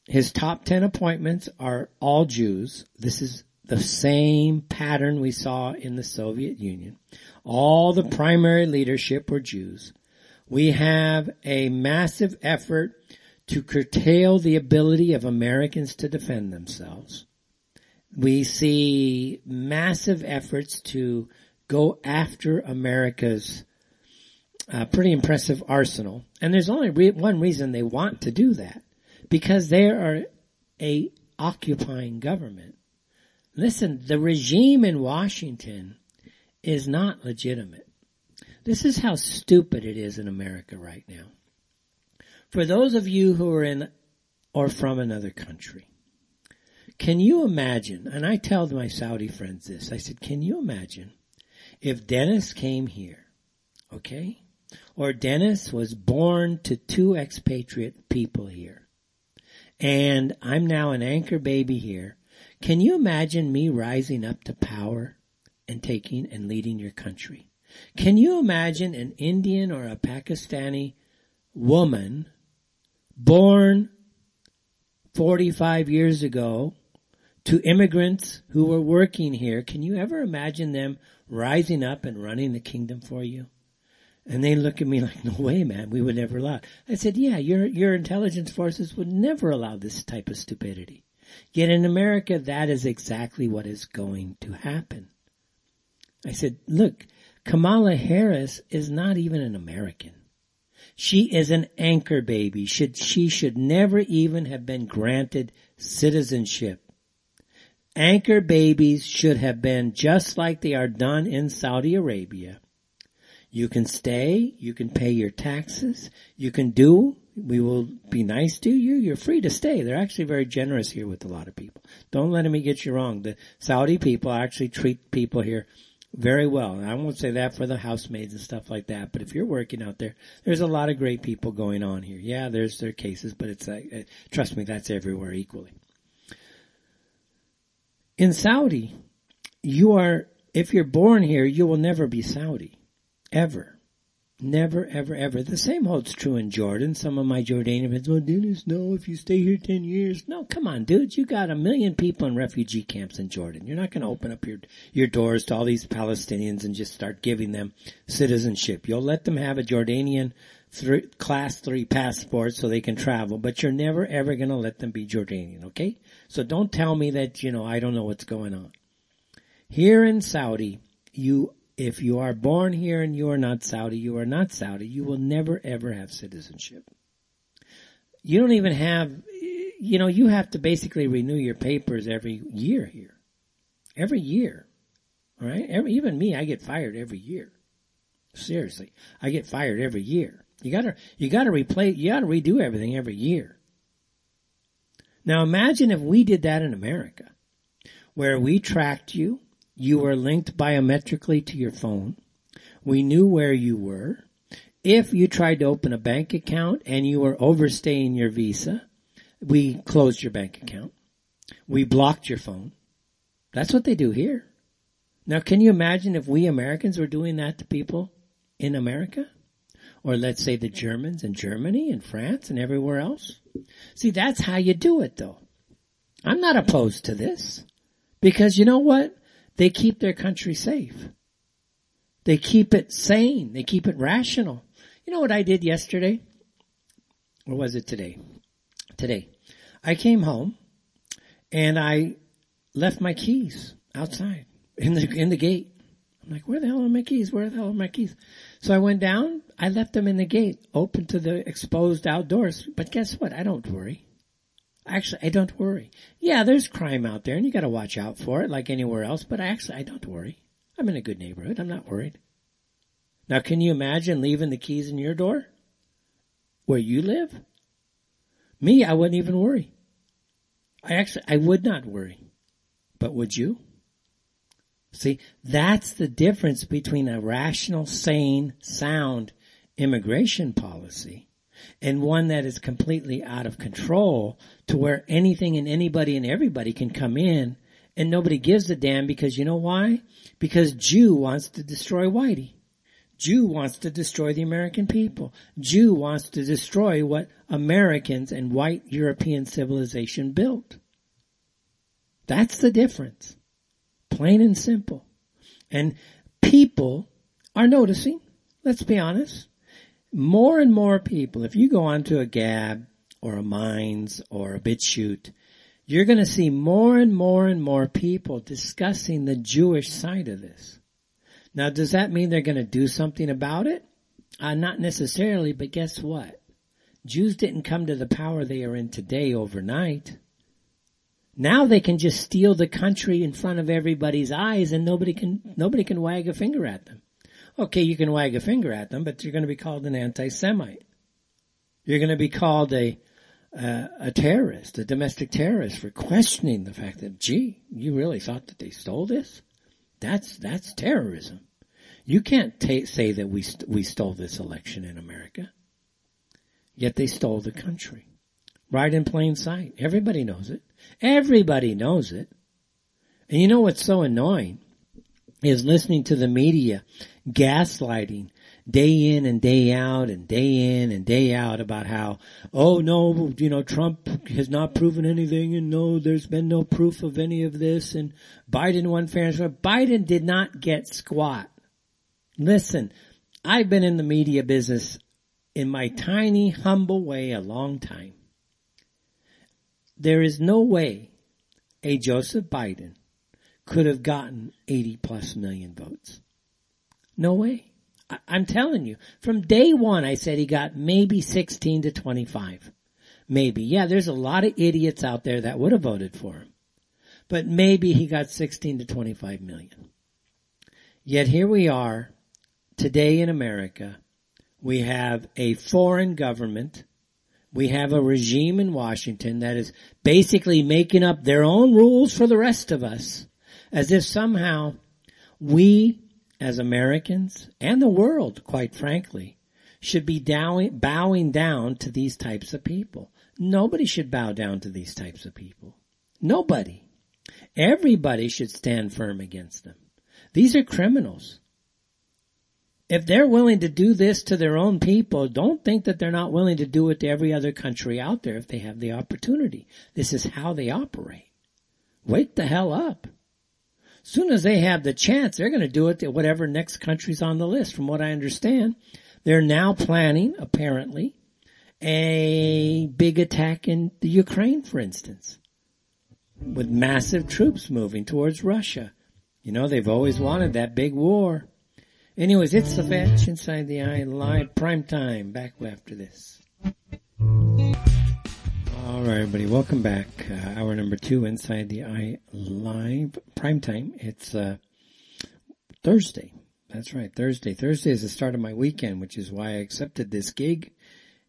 His top ten appointments are all Jews. This is the same pattern we saw in the Soviet Union. All the primary leadership were Jews. We have a massive effort to curtail the ability of Americans to defend themselves. We see massive efforts to go after America's uh, pretty impressive arsenal. And there's only re- one reason they want to do that, because they are a occupying government. Listen, the regime in Washington is not legitimate. This is how stupid it is in America right now. For those of you who are in or from another country, can you imagine, and I tell my Saudi friends this, I said, can you imagine if Dennis came here, okay, or Dennis was born to two expatriate people here, and I'm now an anchor baby here, can you imagine me rising up to power and taking and leading your country? Can you imagine an Indian or a Pakistani woman born forty-five years ago to immigrants who were working here? Can you ever imagine them rising up and running the kingdom for you? And they look at me like, no way, man, we would never allow it. I said, yeah, your your intelligence forces would never allow this type of stupidity. Yet in America, that is exactly what is going to happen. I said, look, Kamala Harris is not even an American. She is an anchor baby. Should, she should never even have been granted citizenship. Anchor babies should have been just like they are done in Saudi Arabia. You can stay, you can pay your taxes, you can do, we will be nice to you, you're free to stay. They're actually very generous here with a lot of people. Don't let me get you wrong. The Saudi people actually treat people here very well. And I won't say that for the housemaids and stuff like that, but if you're working out there, there's a lot of great people going on here. Yeah, there's their cases, but it's like, trust me, that's everywhere equally. In Saudi, you are, if you're born here, you will never be Saudi. Ever. Never, ever, ever. The same holds true in Jordan. Some of my Jordanian friends, well, Dennis, no, if you stay here ten years. No, come on, dude. You got a million people in refugee camps in Jordan. You're not going to open up your, your doors to all these Palestinians and just start giving them citizenship. You'll let them have a Jordanian th- class three passport so they can travel, but you're never, ever going to let them be Jordanian, okay? So don't tell me that, you know, I don't know what's going on. Here in Saudi, you If you are born here and you are not Saudi, you are not Saudi. You will never, ever have citizenship. You don't even have, you know, you have to basically renew your papers every year here. Every year, all right? Every, even me, I get fired every year. Seriously, I get fired every year. You gotta, you gotta replace, you gotta redo everything every year. Now imagine if we did that in America, where we tracked you. You were linked biometrically to your phone. We knew where you were. If you tried to open a bank account and you were overstaying your visa, We closed your bank account. We blocked your phone. That's what they do here. Now, can you imagine if we Americans were doing that to people in America? Or let's say the Germans in Germany and France and everywhere else? See, that's how you do it, though. I'm not opposed to this because you know what? They keep their country safe. They keep it sane. They keep it rational. You know what I did yesterday? Or was it today? Today. I came home and I left my keys outside in the in the gate. I'm like, where the hell are my keys? Where the hell are my keys? So I went down. I left them in the gate, open to the exposed outdoors. But guess what? I don't worry. Actually, I don't worry. Yeah, there's crime out there, and you got to watch out for it like anywhere else. But I actually, I don't worry. I'm in a good neighborhood. I'm not worried. Now, can you imagine leaving the keys in your door where you live? Me, I wouldn't even worry. I actually, I would not worry. But would you? See, that's the difference between a rational, sane, sound immigration policy and one that is completely out of control to where anything and anybody and everybody can come in and nobody gives a damn because you know why? Because Jew wants to destroy Whitey. Jew wants to destroy the American people. Jew wants to destroy what Americans and white European civilization built. That's the difference. Plain and simple. And people are noticing, let's be honest, more and more people, if you go onto a Gab or a Minds or a BitChute, you're going to see more and more and more people discussing the Jewish side of this. Now, does that mean they're going to do something about it? Uh, not necessarily, but guess what? Jews didn't come to the power they are in today overnight. Now they can just steal the country in front of everybody's eyes and nobody can nobody can wag a finger at them. Okay, you can wag a finger at them, but you're going to be called an anti-Semite. You're going to be called a uh, a terrorist, a domestic terrorist for questioning the fact that, gee, you really thought that they stole this? That's that's terrorism. You can't t- say that we st- we stole this election in America. Yet they stole the country. Right in plain sight. Everybody knows it. Everybody knows it. And you know what's so annoying is listening to the media gaslighting day in and day out and day in and day out about how, oh, no, you know, Trump has not proven anything and no, there's been no proof of any of this and Biden won fair and square. Biden did not get squat. Listen, I've been in the media business in my tiny, humble way a long time. There is no way a Joseph Biden could have gotten eighty plus million votes. No way. I- I'm telling you, from day one, I said he got maybe sixteen to twenty-five. Maybe. Yeah, there's a lot of idiots out there that would have voted for him. But maybe he got sixteen to twenty-five million. Yet here we are today in America. We have a foreign government. We have a regime in Washington that is basically making up their own rules for the rest of us, as if somehow we, as Americans, and the world, quite frankly, should be dowing, bowing down to these types of people. Nobody should bow down to these types of people. Nobody. Everybody should stand firm against them. These are criminals. If they're willing to do this to their own people, don't think that they're not willing to do it to every other country out there if they have the opportunity. This is how they operate. Wake the hell up. As soon as they have the chance, they're going to do it to whatever next country's on the list. From what I understand, they're now planning, apparently, a big attack in the Ukraine, for instance, with massive troops moving towards Russia. You know, they've always wanted that big war. Anyways, it's The Fetch, Inside the Eye Live Prime Time. Back after this. All right, everybody, welcome back. Uh, hour number two, Inside the Eye Live Prime Time. It's uh, Thursday. That's right, Thursday. Thursday is the start of my weekend, which is why I accepted this gig.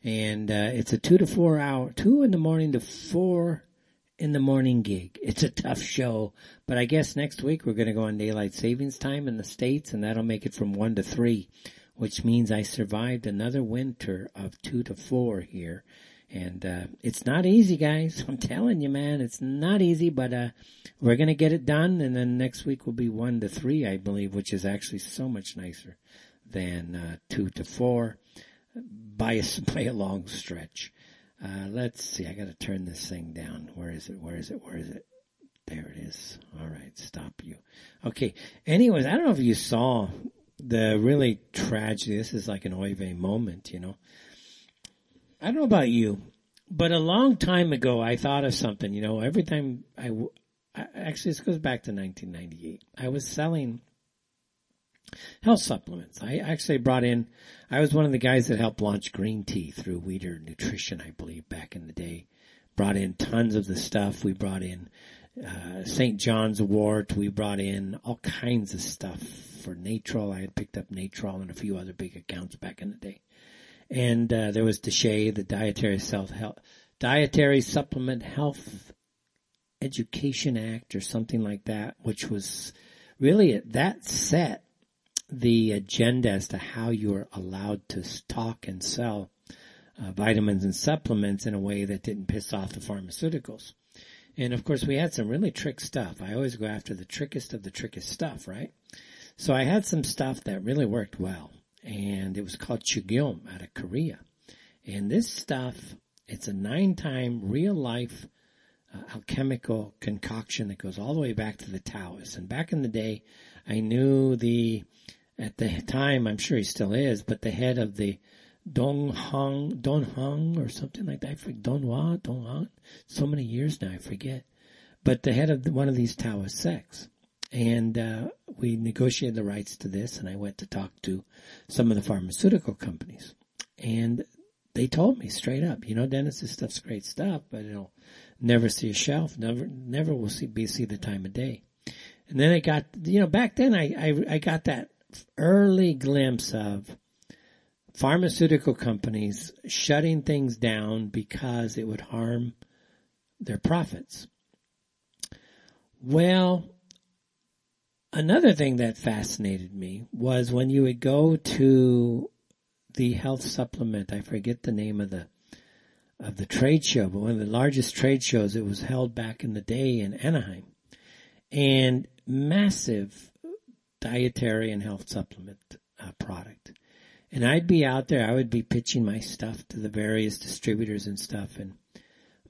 And uh, it's a two to four hour, two in the morning to four in the morning gig. It's a tough show, but I guess next week we're going to go on daylight savings time in the States, and that'll make it from one to three, which means I survived another winter of two to four here And uh, it's not easy, guys. I'm telling you, man, it's not easy, but uh, we're going to get it done. And then next week will be one to three, I believe, which is actually so much nicer than uh, two to four by a, by a long stretch. Uh, let's see. I got to turn this thing down. Where is it? Where is it? Where is it? There it is. All right. Stop you. Okay. Anyways, I don't know if you saw the really tragedy. This is like an oy vey moment, you know. I don't know about you, but a long time ago, I thought of something, you know, every time I, w- I actually, this goes back to nineteen ninety-eight. I was selling health supplements. I actually brought in, I was one of the guys that helped launch green tea through Weeder Nutrition, I believe, back in the day. Brought in tons of the stuff. We brought in uh, Saint John's wort. We brought in all kinds of stuff for Natrol. I had picked up Natrol and a few other big accounts back in the day. And uh, there was DSHEA, the Dietary Self Health, Dietary Supplement Health Education Act, or something like that, which was really that set the agenda as to how you were allowed to talk and sell uh, vitamins and supplements in a way that didn't piss off the pharmaceuticals. And of course, we had some really trick stuff. I always go after the trickiest of the trickiest stuff, right? So I had some stuff that really worked well. And it was called Chugyeom out of Korea. And this stuff, it's a nine-time real-life uh, alchemical concoction that goes all the way back to the Taoists. And back in the day, I knew the, at the time, I'm sure he still is, but the head of the Donghong, Donghong or something like that. I forget, Donghua, Donghong, so many years now, I forget. But the head of one of these Taoist sects. And uh, we negotiated the rights to this, and I went to talk to some of the pharmaceutical companies. And they told me straight up, you know, Dennis, this stuff's great stuff, but it'll never see a shelf, never never will see be see the time of day. And then I got, you know, back then I, I, I got that early glimpse of pharmaceutical companies shutting things down because it would harm their profits. Well, another thing that fascinated me was when you would go to the health supplement, I forget the name of the of the trade show, but one of the largest trade shows, it was held back in the day in Anaheim. And massive dietary and health supplement uh, product. And I'd be out there, I would be pitching my stuff to the various distributors and stuff, and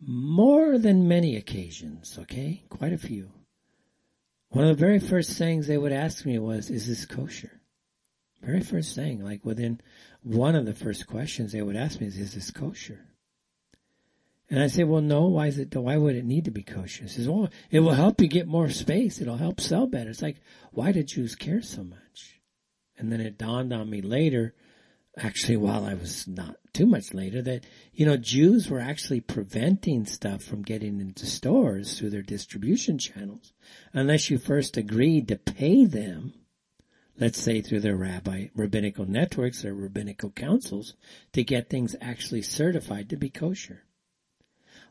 more than many occasions, okay, quite a few. One of the very first things they would ask me was, is this kosher? Very first thing, like within one of the first questions they would ask me is, is this kosher? And I say, well, no, why is it, why would it need to be kosher? It says, well, it will help you get more space. It'll help sell better. It's like, why did Jews care so much? And then it dawned on me later, actually while I was not too much later, that, you know, Jews were actually preventing stuff from getting into stores through their distribution channels unless you first agreed to pay them, let's say through their rabbi, rabbinical networks or rabbinical councils, to get things actually certified to be kosher.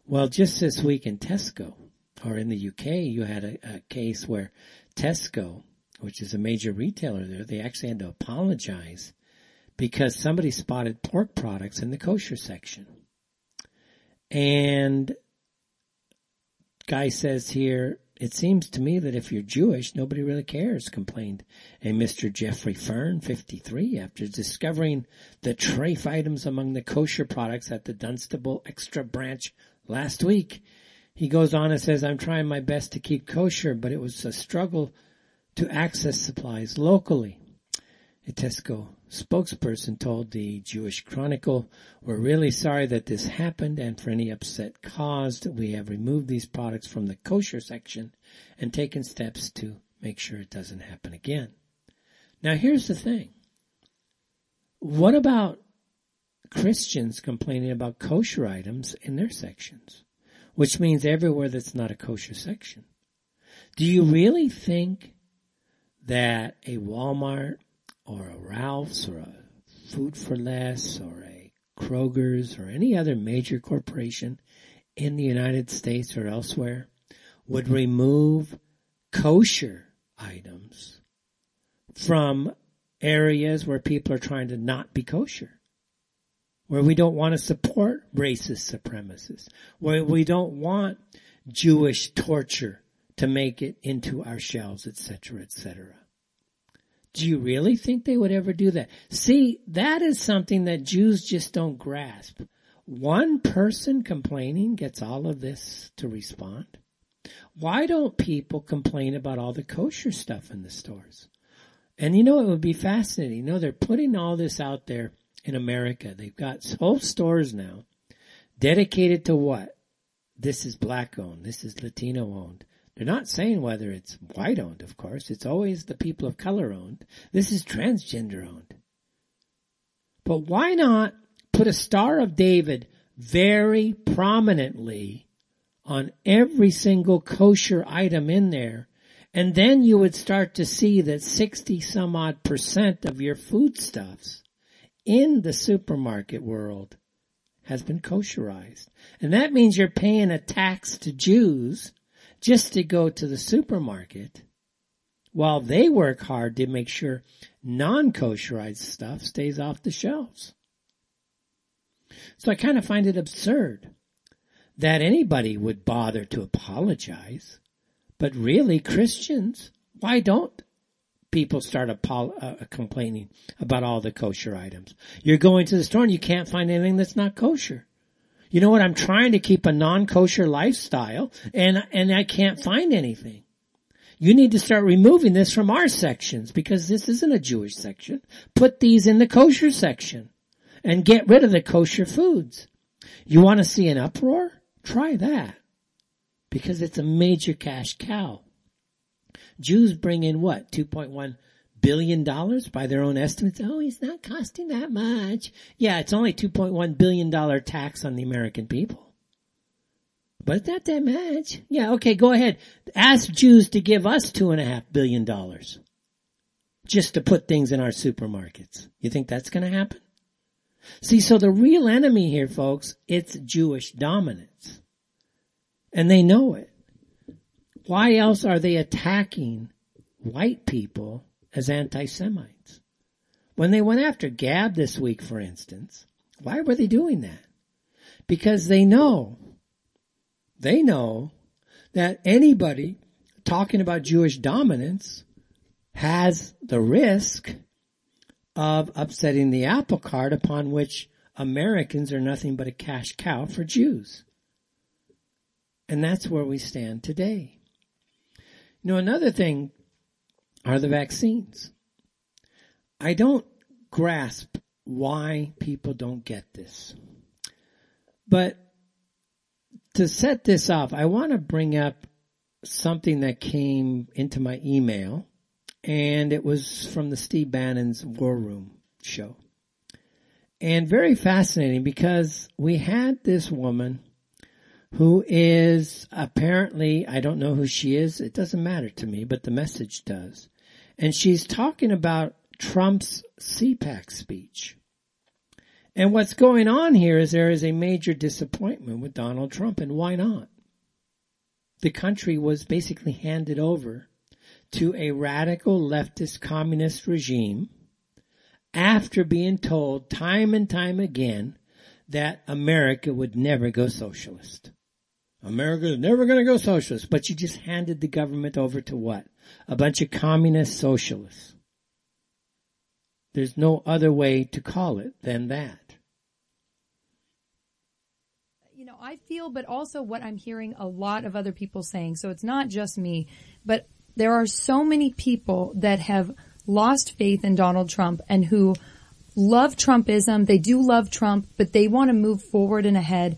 Well, just this week in Tesco, or in the U K, you had a, a case where Tesco, which is a major retailer there, they actually had to apologize because somebody spotted pork products in the kosher section. And guy says here, it seems to me that if you're Jewish, nobody really cares, complained a Mister Jeffrey Fern, fifty-three, after discovering the trafe items among the kosher products at the Dunstable Extra Branch last week. He goes on and says, I'm trying my best to keep kosher, but it was a struggle to access supplies locally. A Tesco spokesperson told the Jewish Chronicle, we're really sorry that this happened, and for any upset caused, we have removed these products from the kosher section and taken steps to make sure it doesn't happen again. Now, here's the thing. What about Christians complaining about kosher items in their sections, which means everywhere that's not a kosher section? Do you really think that a Walmart or a Ralph's, or a Food for Less, or a Kroger's, or any other major corporation in the United States or elsewhere would remove kosher items from areas where people are trying to not be kosher? where we don't want to support racist supremacists, where we don't want Jewish torture to make it into our shells, et cetera, et cetera. Do you really think they would ever do that? See, that is something that Jews just don't grasp. One person complaining gets all of this to respond. Why don't people complain about all the kosher stuff in the stores? And you know, it would be fascinating. You know, they're putting all this out there in America. They've got whole stores now dedicated to what? This is black owned. This is Latino owned. They're not saying whether it's white owned, of course. It's always the people of color owned. This is transgender owned. But why not put a Star of David very prominently on every single kosher item in there? And then you would start to see that sixty some odd percent of your foodstuffs in the supermarket world has been kosherized. And that means you're paying a tax to Jews just to go to the supermarket while they work hard to make sure non-kosherized stuff stays off the shelves. So I kind of find it absurd that anybody would bother to apologize. But really, Christians, why don't people start apo- uh, complaining about all the kosher items? You're going to the store and you can't find anything that's not kosher. You know what? I'm trying to keep a non-kosher lifestyle, and and I can't find anything. You need to start removing this from our sections because this isn't a Jewish section. Put these in the kosher section and get rid of the kosher foods. You want to see an uproar? Try that because it's a major cash cow. Jews bring in what, two point one billion dollars by their own estimates? Oh, it's not costing that much. Yeah, it's only two point one billion dollars tax on the American people. But it's not that much. Yeah, okay, go ahead. Ask Jews to give us two point five billion dollars just to put things in our supermarkets. You think that's going to happen? See, so the real enemy here, folks, it's Jewish dominance. And they know it. Why else are they attacking white people as anti-Semites? When they went after Gab this week, for instance, why were they doing that? Because they know, they know that anybody talking about Jewish dominance has the risk of upsetting the apple cart upon which Americans are nothing but a cash cow for Jews. And that's where we stand today. You know, another thing are the vaccines. I don't grasp why people don't get this. But to set this off, I want to bring up something that came into my email, and it was from the Steve Bannon's War Room show. And very fascinating because we had this woman who is apparently, I don't know who she is, it doesn't matter to me, but the message does. And she's talking about Trump's C PAC speech. And what's going on here is there is a major disappointment with Donald Trump, and why not? The country was basically handed over to a radical leftist communist regime after being told time and time again that America would never go socialist. America is never going to go socialist, but you just handed the government over to what? A bunch of communist socialists. There's no other way to call it than that. You know, I feel, but also what I'm hearing a lot of other people saying, so it's not just me, but there are so many people that have lost faith in Donald Trump and who love Trumpism. They do love Trump, but they want to move forward and ahead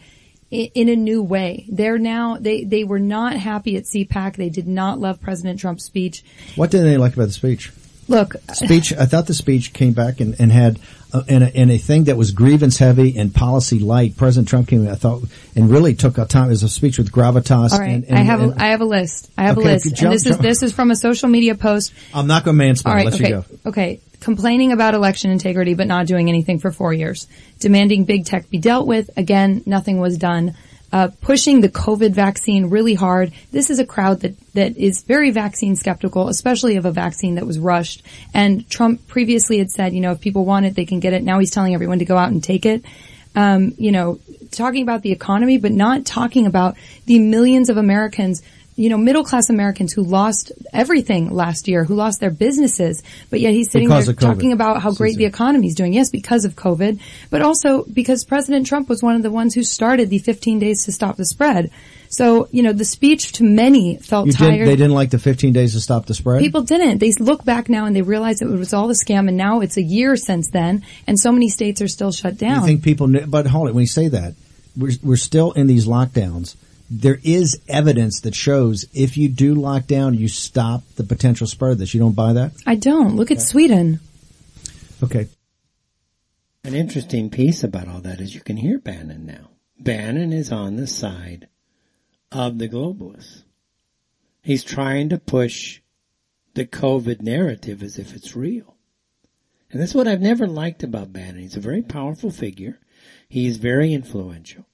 in a new way. They're now, they, they were not happy at C PAC. They did not love President Trump's speech. What didn't they like about the speech? Look. Speech, I thought the speech came back and, and had, uh, and, a, and a thing that was grievance heavy and policy light. President Trump came, I thought, and really took a time, as a speech with gravitas. All right. And, and, I have, and, a, I have a list. I have okay, a list. Jump, and this jump. is, this is from a social media post. I'm not going to mansplain. All right, Let okay, you go. Okay. Complaining about election integrity but not doing anything for four years. Demanding big tech be dealt with. Again, nothing was done. Uh, pushing the COVID vaccine really hard. This is a crowd that, that is very vaccine skeptical, especially of a vaccine that was rushed. And Trump previously had said, you know, if people want it, they can get it. Now he's telling everyone to go out and take it. um, you know, talking about the economy, but not talking about the millions of Americans, you know, middle-class Americans who lost everything last year, who lost their businesses, but yet he's sitting because there talking about how great the economy is doing. Yes, because of COVID, but also because President Trump was one of the ones who started the fifteen days to stop the spread. So, you know, the speech to many felt you tired. Didn't, they didn't like the fifteen days to stop the spread? People didn't. They look back now and they realize it was all a scam, and now it's a year since then, and so many states are still shut down. You think people knew, but hold it, when you say that, we're, we're still in these lockdowns. There is evidence that shows if you do lock down, you stop the potential spread of this. You don't buy that? I don't. Look okay. at Sweden. Okay. An interesting piece about all that is you can hear Bannon now. Bannon is on the side of the globalists. He's trying to push the COVID narrative as if it's real. And that's what I've never liked about Bannon. He's a very powerful figure. He's very influential.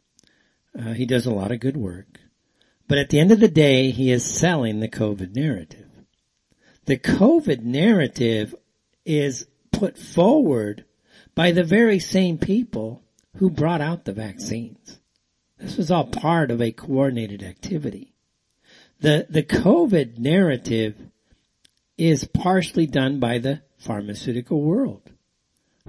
Uh, he does a lot of good work. But at the end of the day, he is selling the COVID narrative. The COVID narrative is put forward by the very same people who brought out the vaccines. This was all part of a coordinated activity. The, the COVID narrative is partially done by the pharmaceutical world.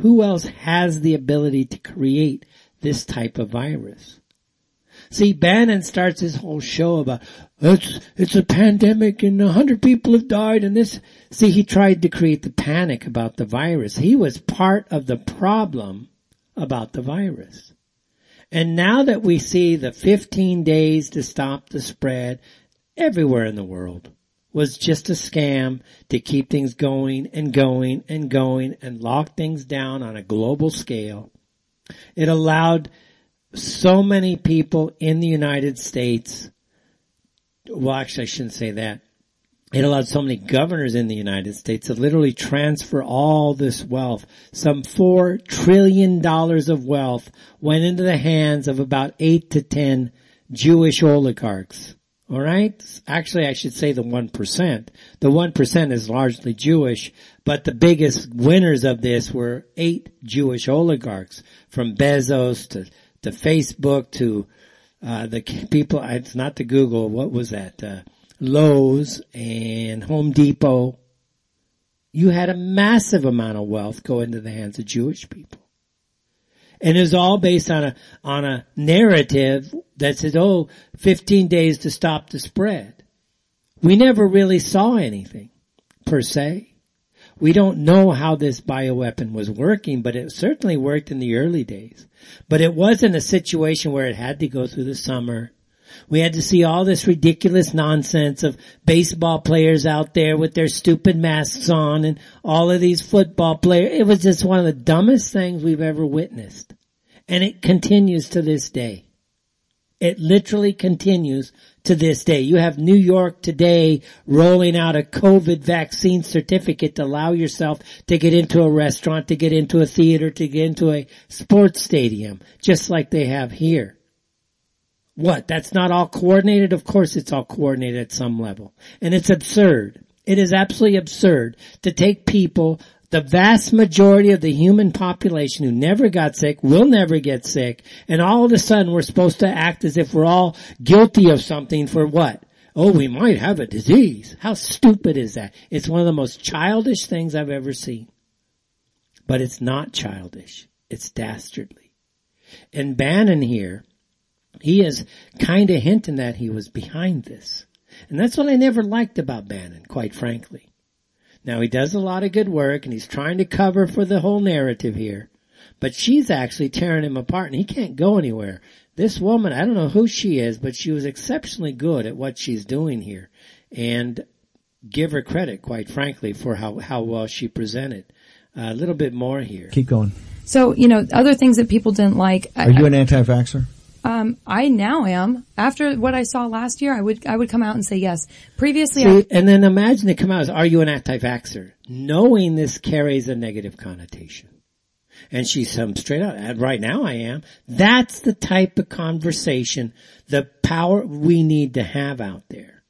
Who else has the ability to create this type of virus? See, Bannon starts his whole show about, it's, it's a pandemic and a hundred people have died and this. See, he tried to create the panic about the virus. He was part of the problem about the virus. And now that we see the fifteen days to stop the spread everywhere in the world was just a scam to keep things going and going and going and lock things down on a global scale, it allowed so many people in the United States, well, actually, I shouldn't say that. It allowed so many governors in the United States to literally transfer all this wealth. Some four trillion dollars of wealth went into the hands of about eight to ten Jewish oligarchs. All right? Actually, I should say the one percent. The one percent is largely Jewish, but the biggest winners of this were eight Jewish oligarchs, from Bezos to to Facebook, to uh the people, it's not to Google, what was that, uh Lowe's and Home Depot. You had a massive amount of wealth go into the hands of Jewish people. And it was all based on a on a narrative that says, oh, fifteen days to stop the spread. We never really saw anything, per se. We don't know how this bioweapon was working, but it certainly worked in the early days. But it wasn't a situation where it had to go through the summer. We had to see all this ridiculous nonsense of baseball players out there with their stupid masks on and all of these football players. It was just one of the dumbest things we've ever witnessed. And it continues to this day. It literally continues to this day. You have New York today rolling out a COVID vaccine certificate to allow yourself to get into a restaurant, to get into a theater, to get into a sports stadium, just like they have here. What? That's not all coordinated? Of course it's all coordinated at some level. And it's absurd. It is absolutely absurd to take people, the vast majority of the human population who never got sick, will never get sick, and all of a sudden we're supposed to act as if we're all guilty of something for what? Oh, we might have a disease. How stupid is that? It's one of the most childish things I've ever seen. But it's not childish. It's dastardly. And Bannon here, he is kind of hinting that he was behind this. And that's what I never liked about Bannon, quite frankly. Now, he does a lot of good work, and he's trying to cover for the whole narrative here. But she's actually tearing him apart, and he can't go anywhere. This woman, I don't know who she is, but she was exceptionally good at what she's doing here. And give her credit, quite frankly, for how, how well she presented. Uh, a little bit more here. Keep going. So, you know, other things that people didn't like. Are I, you an anti-vaxxer? Um, I now am. After what I saw last year, I would I would come out and say yes. Previously, See, I... and then imagine they come out as, "Are you an anti-vaxxer?" Knowing this carries a negative connotation, and she comes straight out. Right now, I am. That's the type of conversation, the power we need to have out there.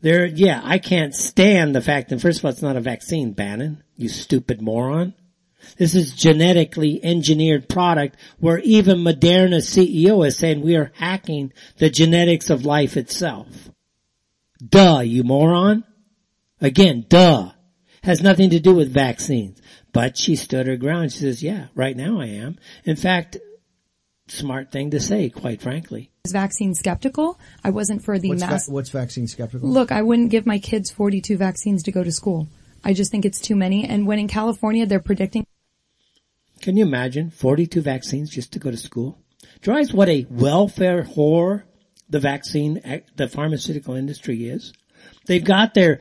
There, yeah, I can't stand the fact that first of all, it's not a vaccine, Bannon, you stupid moron. This is genetically engineered product where even Moderna's C E O is saying we are hacking the genetics of life itself. Duh, you moron. Again, duh. Has nothing to do with vaccines. But she stood her ground. She says, yeah, right now I am. In fact, smart thing to say, quite frankly. I was vaccine skeptical. I wasn't for the what's mass. Va- what's vaccine skeptical? Look, I wouldn't give my kids forty-two vaccines to go to school. I just think it's too many. And when in California, they're predicting. Can you imagine forty-two vaccines just to go to school? Drives what a welfare whore the vaccine, the pharmaceutical industry is. They've got their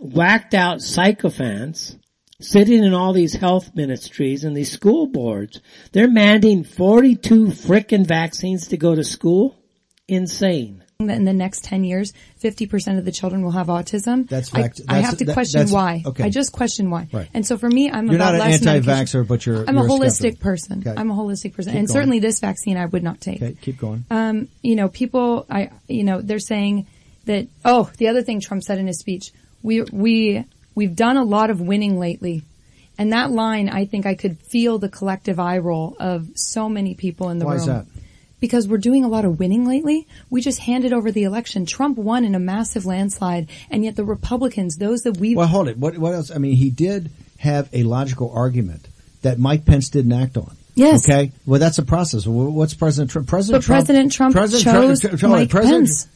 whacked out sycophants sitting in all these health ministries and these school boards. They're mandating forty-two frickin' vaccines to go to school. Insane. That in the next ten years, fifty percent of the children will have autism. That's fact. I, that's, I have to that, question why. Okay. I just question why. Right. And so for me, I'm you're about not less an anti-vaxxer, but you're, I'm you're a holistic a person. Okay. I'm a holistic person. Keep and going. Certainly this vaccine I would not take. Okay, keep going. Um, you know, people, I, you know, they're saying that, oh, the other thing Trump said in his speech, we, we, we've done a lot of winning lately. And that line, I think I could feel the collective eye roll of so many people in the why room. Why is that? Because we're doing a lot of winning lately. We just handed over the election. Trump won in a massive landslide, and yet the Republicans, those that we... Well, hold it. What, what else? I mean, he did have a logical argument that Mike Pence didn't act on. Yes. Okay? Well, that's a process. What's President Trump... President but Trump, President Trump President chose Trump, Trump, Mike President, Pence.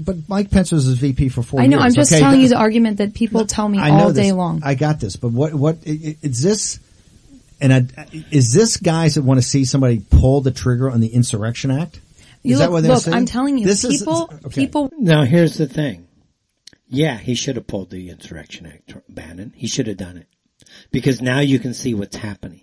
But Mike Pence was his V P for four years. I know. Years. I'm just okay? telling you the argument that people tell me all this. Day long. I got this. But what what is this... And I, is this guys that want to see somebody pull the trigger on the Insurrection Act? Is look, that what they're look, saying? I'm telling you, this people, is, okay. people. Now, here's the thing. Yeah, he should have pulled the Insurrection Act, Bannon. He should have done it. Because now you can see what's happening.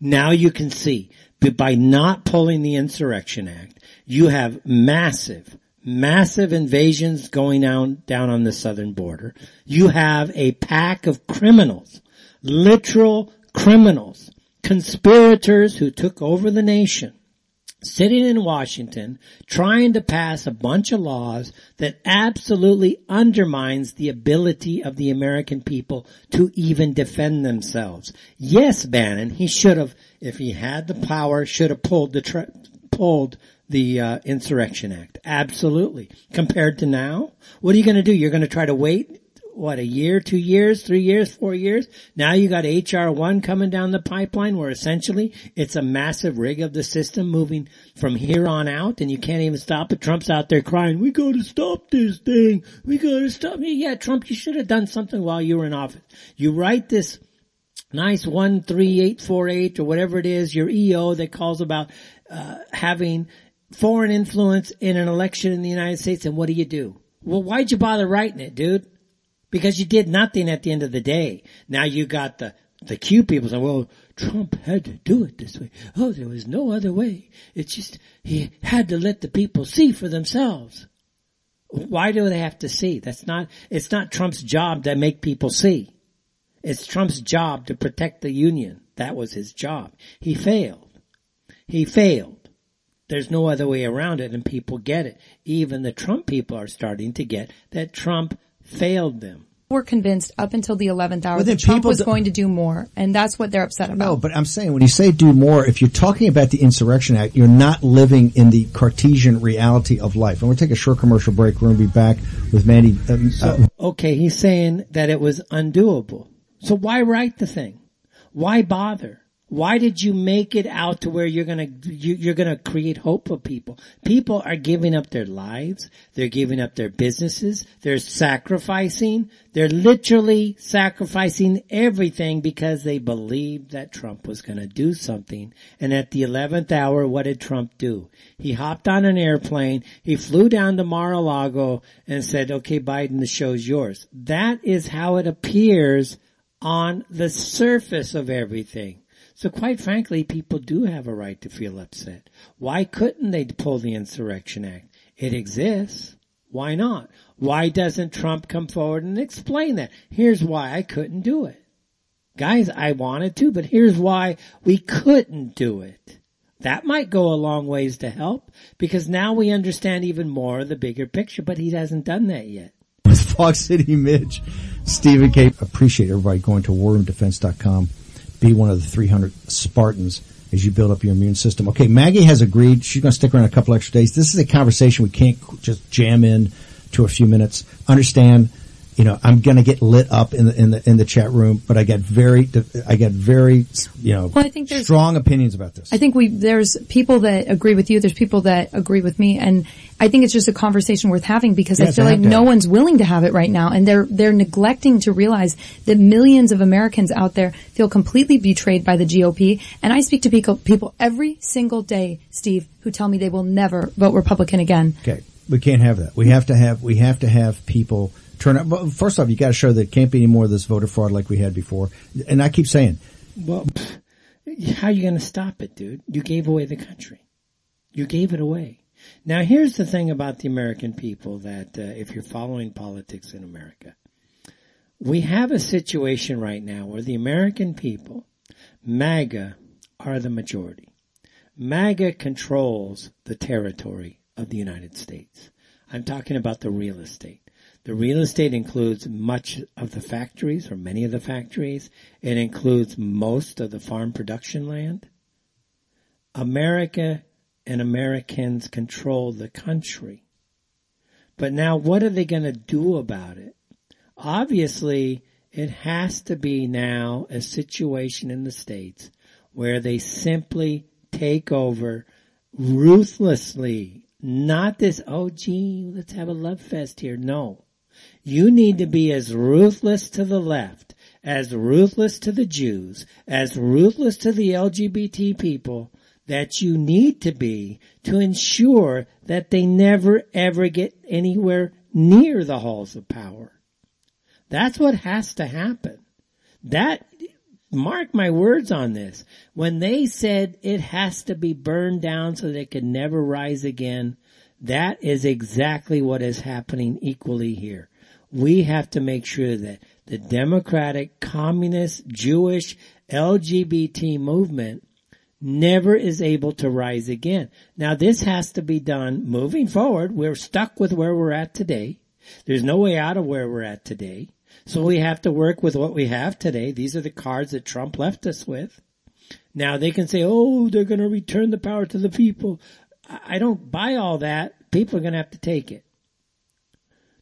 Now you can see that by not pulling the Insurrection Act, you have massive, massive invasions going down, down on the southern border. You have a pack of criminals, literal criminals, conspirators who took over the nation, sitting in Washington, trying to pass a bunch of laws that absolutely undermines the ability of the American people to even defend themselves. Yes, Bannon, he should have, if he had the power, should have pulled the tr- pulled the uh, Insurrection Act. Absolutely. Compared to now, what are you going to do? You're going to try to wait what, a year, two years, three years, four years? Now you got H R one coming down the pipeline where essentially it's a massive rig of the system moving from here on out and you can't even stop it. Trump's out there crying, we gotta stop this thing. We gotta stop it. Yeah, Trump, you should have done something while you were in office. You write this nice one three eight four eight or whatever it is, your E O that calls about, uh, having foreign influence in an election in the United States, and what do you do? Well, why'd you bother writing it, dude? Because you did nothing at the end of the day. Now you got the, the Q people saying, well, Trump had to do it this way. Oh, there was no other way. It's just, he had to let the people see for themselves. Why do they have to see? That's not, it's not Trump's job to make people see. It's Trump's job to protect the union. That was his job. He failed. He failed. There's no other way around it, and people get it. Even the Trump people are starting to get that Trump failed them. We're convinced up until the eleventh hour well, that Trump was d- going to do more, and that's what they're upset about. No, but I'm saying when you say do more, if you're talking about the Insurrection Act, you're not living in the Cartesian reality of life. And we'll take a short commercial break. We're going to be back with Mandy. Um, so, uh, okay, he's saying that it was undoable. So why write the thing? Why bother? Why did you make it out to where you're gonna, you, you're gonna create hope for people? People are giving up their lives. They're giving up their businesses. They're sacrificing. They're literally sacrificing everything because they believed that Trump was gonna do something. And at the eleventh hour, what did Trump do? He hopped on an airplane. He flew down to Mar-a-Lago and said, okay, Biden, the show's yours. That is how it appears on the surface of everything. So quite frankly, people do have a right to feel upset. Why couldn't they pull the Insurrection Act? It exists. Why not? Why doesn't Trump come forward and explain that? Here's why I couldn't do it. Guys, I wanted to, but here's why we couldn't do it. That might go a long ways to help, because now we understand even more of the bigger picture, but he hasn't done that yet. With Fox City Mitch, Stephen K. Appreciate everybody going to war room defense dot com. be one of the three hundred Spartans as you build up your immune system. Okay, Maggie has agreed. She's going to stick around a couple extra days. This is a conversation we can't just jam in to a few minutes. Understand, you know, I'm going to get lit up in the in the in the chat room, but I get very I get very you know well, I think strong opinions about this. I think we there's people that agree with you. There's people that agree with me, and I think it's just a conversation worth having because yes, I feel I like no one's willing to have it right now, and they're they're neglecting to realize that millions of Americans out there feel completely betrayed by the G O P. And I speak to people, people every single day, Steve, who tell me they will never vote Republican again. Okay, we can't have that. We have to have we have to have people turn up. Well, first off, you got to show that it can't be any more of this voter fraud like we had before. And I keep saying, well, how are you going to stop it, dude? You gave away the country. You gave it away. Now, here's the thing about the American people that uh, if you're following politics in America, we have a situation right now where the American people, MAGA, are the majority. MAGA controls the territory of the United States. I'm talking about the real estate. The real estate includes much of the factories or many of the factories. It includes most of the farm production land. America and Americans control the country. But now what are they going to do about it? Obviously, it has to be now a situation in the States where they simply take over ruthlessly. Not this, oh, gee, let's have a love fest here. No. You need to be as ruthless to the left, as ruthless to the Jews, as ruthless to the L G B T people that you need to be to ensure that they never, ever get anywhere near the halls of power. That's what has to happen. That, mark my words on this. When they said it has to be burned down so that it can never rise again, that is exactly what is happening equally here. We have to make sure that the democratic, communist, Jewish, L G B T movement never is able to rise again. Now, this has to be done moving forward. We're stuck with where we're at today. There's no way out of where we're at today. So we have to work with what we have today. These are the cards that Trump left us with. Now, they can say, oh, they're going to return the power to the people. I don't buy all that. People are going to have to take it.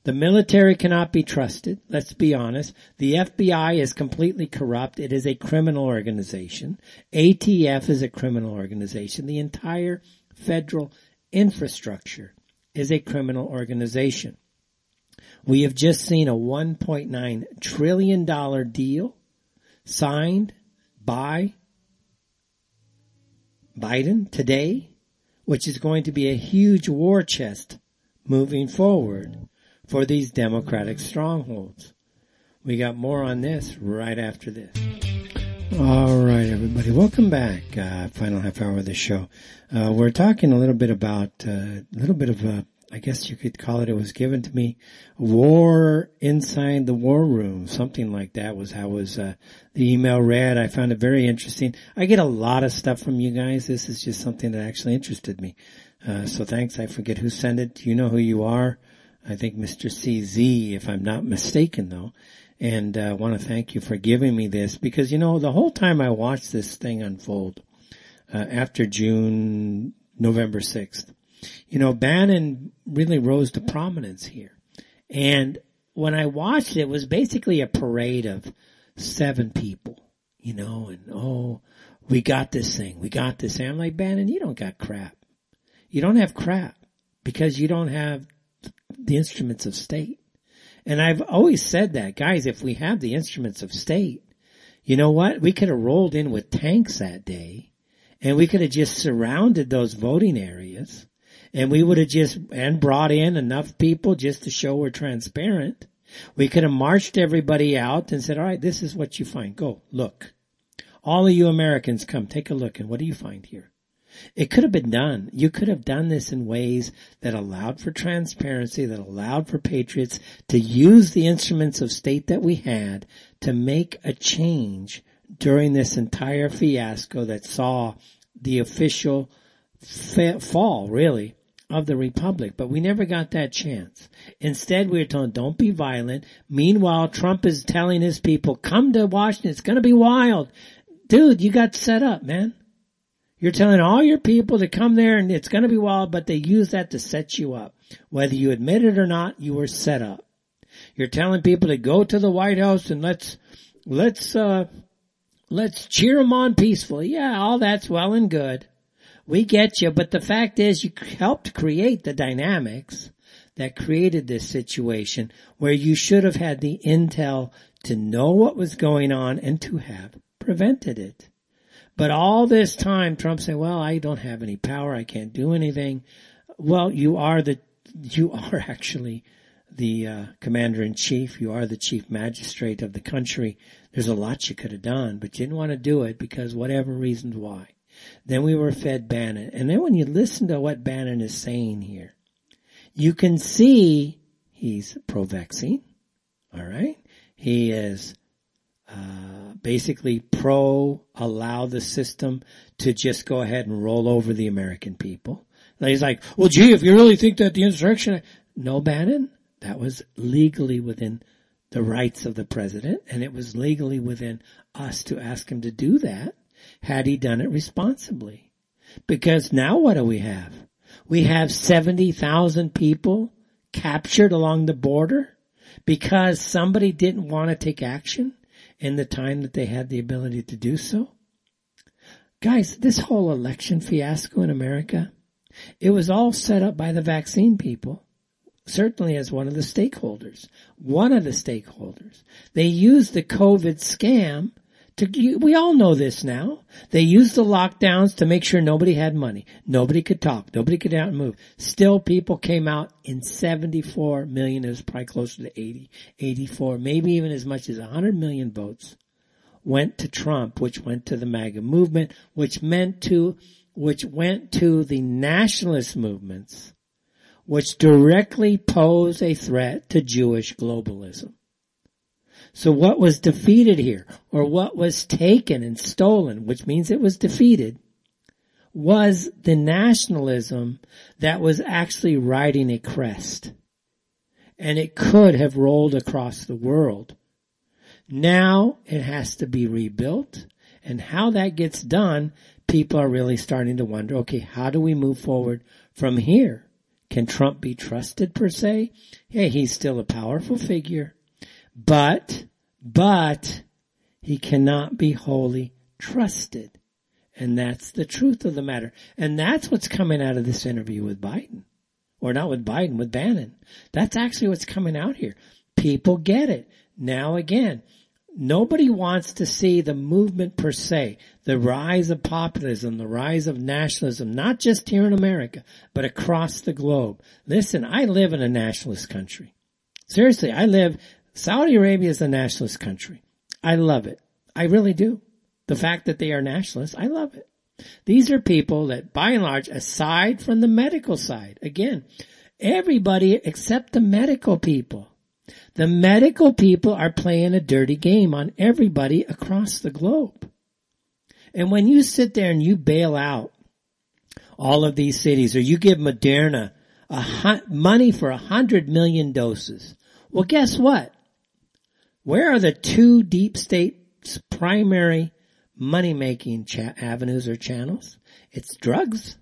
The military cannot be trusted. Let's be honest. The F B I is completely corrupt. It is a criminal organization. A T F is a criminal organization. The entire federal infrastructure is a criminal organization. We have just seen a one point nine trillion dollars deal signed by Biden today, which is going to be a huge war chest moving forward for these democratic strongholds. We got more on this right after this. All right, everybody. Welcome back. Uh, final half hour of the show. Uh, we're talking a little bit about, a uh, little bit of a, I guess you could call it, it was given to me, war inside the war room. Something like that was how was uh, the email read. I found it very interesting. I get a lot of stuff from you guys. This is just something that actually interested me. Uh, so thanks. I forget who sent it. You know who you are. I think Mister C Z, if I'm not mistaken, though. And I uh, want to thank you for giving me this because, you know, the whole time I watched this thing unfold uh, after June, November sixth, you know, Bannon really rose to prominence here. And when I watched it, it was basically a parade of seven people, you know, and, oh, we got this thing. We got this thing. I'm like, Bannon, you don't got crap. You don't have crap because you don't have the instruments of state. And I've always said that, guys, if we have the instruments of state, you know what? We could have rolled in with tanks that day and we could have just surrounded those voting areas and we would have just and brought in enough people just to show we're transparent. We could have marched everybody out and said, all right, this is what you find. Go look. All of you Americans, come take a look. And what do you find here? It could have been done. You could have done this in ways that allowed for transparency, that allowed for patriots to use the instruments of state that we had to make a change during this entire fiasco that saw the official fa- fall, really, of the republic. But we never got that chance. Instead, we were told, don't be violent. Meanwhile, Trump is telling his people, come to Washington. It's going to be wild. dude, you got set up, man. You're telling all your people to come there and it's going to be wild, but they use that to set you up. Whether you admit it or not, you were set up. You're telling people to go to the White House and let's, let's, uh, let's cheer them on peacefully. Yeah, all that's well and good. We get you, but the fact is you helped create the dynamics that created this situation where you should have had the intel to know what was going on and to have prevented it. But all this time, Trump said, well, I don't have any power. I can't do anything. Well, you are the, you are actually the uh, commander-in-chief. You are the chief magistrate of the country. There's a lot you could have done, but you didn't want to do it because whatever reasons why. Then we were fed Bannon. And then when you listen to what Bannon is saying here, you can see he's pro-vaccine. All right. He is Uh, basically pro allow the system to just go ahead and roll over the American people. And he's like, well, gee, if you really think that the insurrection, no, Bannon, that was legally within the rights of the president, and it was legally within us to ask him to do that had he done it responsibly. Because now what do we have? We have seventy thousand people captured along the border because somebody didn't want to take action in the time that they had the ability to do so. Guys, this whole election fiasco in America, it was all set up by the vaccine people, certainly as one of the stakeholders. One of the stakeholders. They used the COVID scam to, we all know this now. They used the lockdowns to make sure nobody had money. Nobody could talk. Nobody could out and move. Still, people came out in seventy-four million. It was probably closer to eighty, eighty-four, maybe even as much as one hundred million votes went to Trump, which went to the MAGA movement, which meant to, which went to the nationalist movements, which directly pose a threat to Jewish globalism. So what was defeated here, or what was taken and stolen, which means it was defeated, was the nationalism that was actually riding a crest. And it could have rolled across the world. Now it has to be rebuilt. And how that gets done, people are really starting to wonder, okay, how do we move forward from here? Can Trump be trusted per se? Hey, he's still a powerful figure. But, but, he cannot be wholly trusted. And that's the truth of the matter. And that's what's coming out of this interview with Biden. Or not with Biden, with Bannon. That's actually what's coming out here. People get it. Now again, nobody wants to see the movement per se, the rise of populism, the rise of nationalism, not just here in America, but across the globe. Listen, I live in a nationalist country. Seriously, I live... Saudi Arabia is a nationalist country. I love it. I really do. The fact that they are nationalists, I love it. These are people that, by and large, aside from the medical side, again, everybody except the medical people. The medical people are playing a dirty game on everybody across the globe. And when you sit there and you bail out all of these cities, or you give Moderna a hun- money for a hundred million doses, well, guess what? Where are the two deep state's primary money-making cha- avenues or channels? It's drugs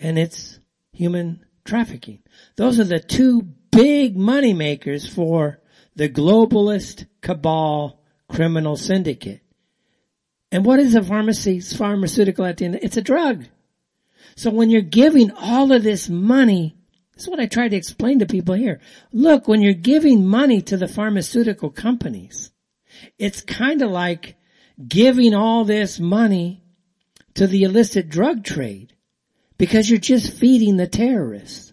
and it's human trafficking. Those are the two big money makers for the globalist cabal criminal syndicate. And what is a pharmacy's pharmaceutical at the end? It's a drug. So when you're giving all of this money, that's what I try to explain to people here. Look, when you're giving money to the pharmaceutical companies, it's kind of like giving all this money to the illicit drug trade because you're just feeding the terrorists.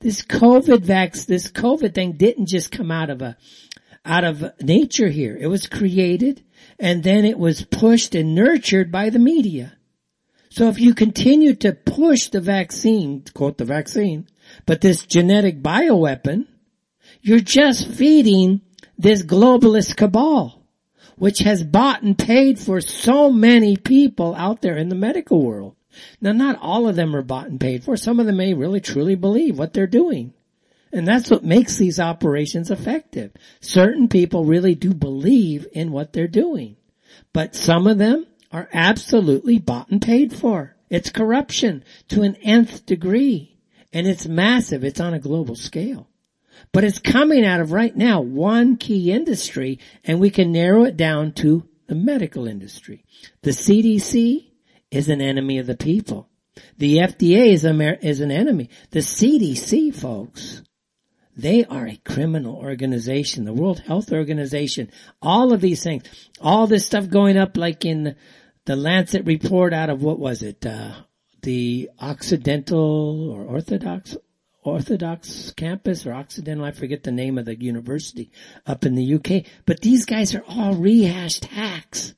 This COVID vax, this COVID thing didn't just come out of a, out of nature here. It was created and then it was pushed and nurtured by the media. So if you continue to push the vaccine, quote the vaccine, but this genetic bioweapon, you're just feeding this globalist cabal, which has bought and paid for so many people out there in the medical world. Now, not all of them are bought and paid for. Some of them may really truly believe what they're doing. And that's what makes these operations effective. Certain people really do believe in what they're doing. But some of them are absolutely bought and paid for. It's corruption to an nth degree, and it's massive. It's on a global scale. But it's coming out of right now one key industry, and we can narrow it down to the medical industry. The C D C is an enemy of the people. The F D A is, Amer- is an enemy. The C D C, folks, they are a criminal organization. The World Health Organization, all of these things, all this stuff going up like in the Lancet report out of, what was it, uh, the Occidental or Orthodox Orthodox campus or Occidental, I forget the name of the university up in the U K. But these guys are all rehashed hacks.